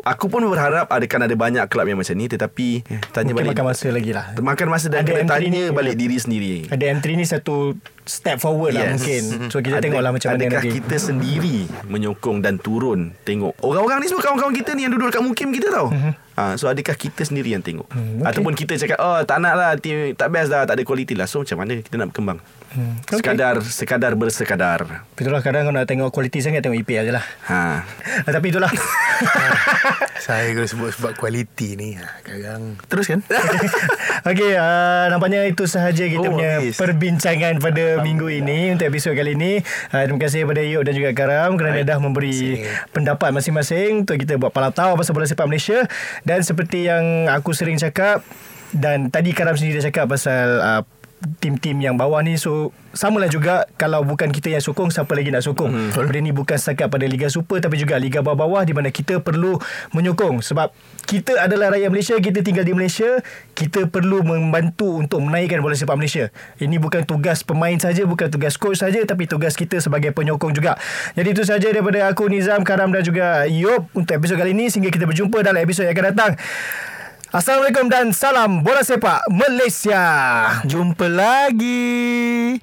aku pun berharap akan ada banyak kelab yang macam ni, tetapi eh, tanya mungkin balik, makan masa lagi lah, makan masa dan ada tanya ni, balik diri sendiri. Ada M three ni satu step forward yes. lah mungkin. So kita ada, tengoklah macam mana adakah kita sendiri menyokong dan turun tengok. Orang-orang ni semua kawan-kawan kita ni yang duduk dekat mukim kita tau. uh-huh. ha, So adakah kita sendiri yang tengok, hmm, okay. ataupun kita cakap oh tak nak lah, team, tak best lah, tak ada kualiti lah. So macam mana kita nak berkembang? Hmm. Okay. Sekadar Sekadar bersekadar. Itulah, kadang kau nak tengok kualiti sangat, tengok I P L je lah. ha. ha, Tapi itulah. Saya kena sebut sebab kualiti ni. Kadang terus kan. Okay, uh, nampaknya itu sahaja kita oh, punya yes. perbincangan pada minggu ini untuk episod kali ini. uh, Terima kasih kepada Yop dan juga Karam kerana Hai. dah memberi Sini. pendapat masing-masing untuk kita buat palatau pasal bola sepak Malaysia. Dan seperti yang aku sering cakap, dan tadi Karam sendiri dah cakap pasal uh, tim-tim yang bawah ni. So samalah juga, kalau bukan kita yang sokong, siapa lagi nak sokong? mm-hmm. Benda ni bukan setakat pada Liga Super, tapi juga Liga bawah-bawah, di mana kita perlu menyokong. Sebab kita adalah rakyat Malaysia, kita tinggal di Malaysia, kita perlu membantu untuk menaikkan bola sepak Malaysia. Ini bukan tugas pemain saja, bukan tugas coach saja, tapi tugas kita sebagai penyokong juga. Jadi itu sahaja daripada aku, Nizam, Karam dan juga Yop untuk episod kali ini. Sehingga kita berjumpa dalam episod yang akan datang. Assalamualaikum dan salam bola sepak Malaysia. Jumpa lagi.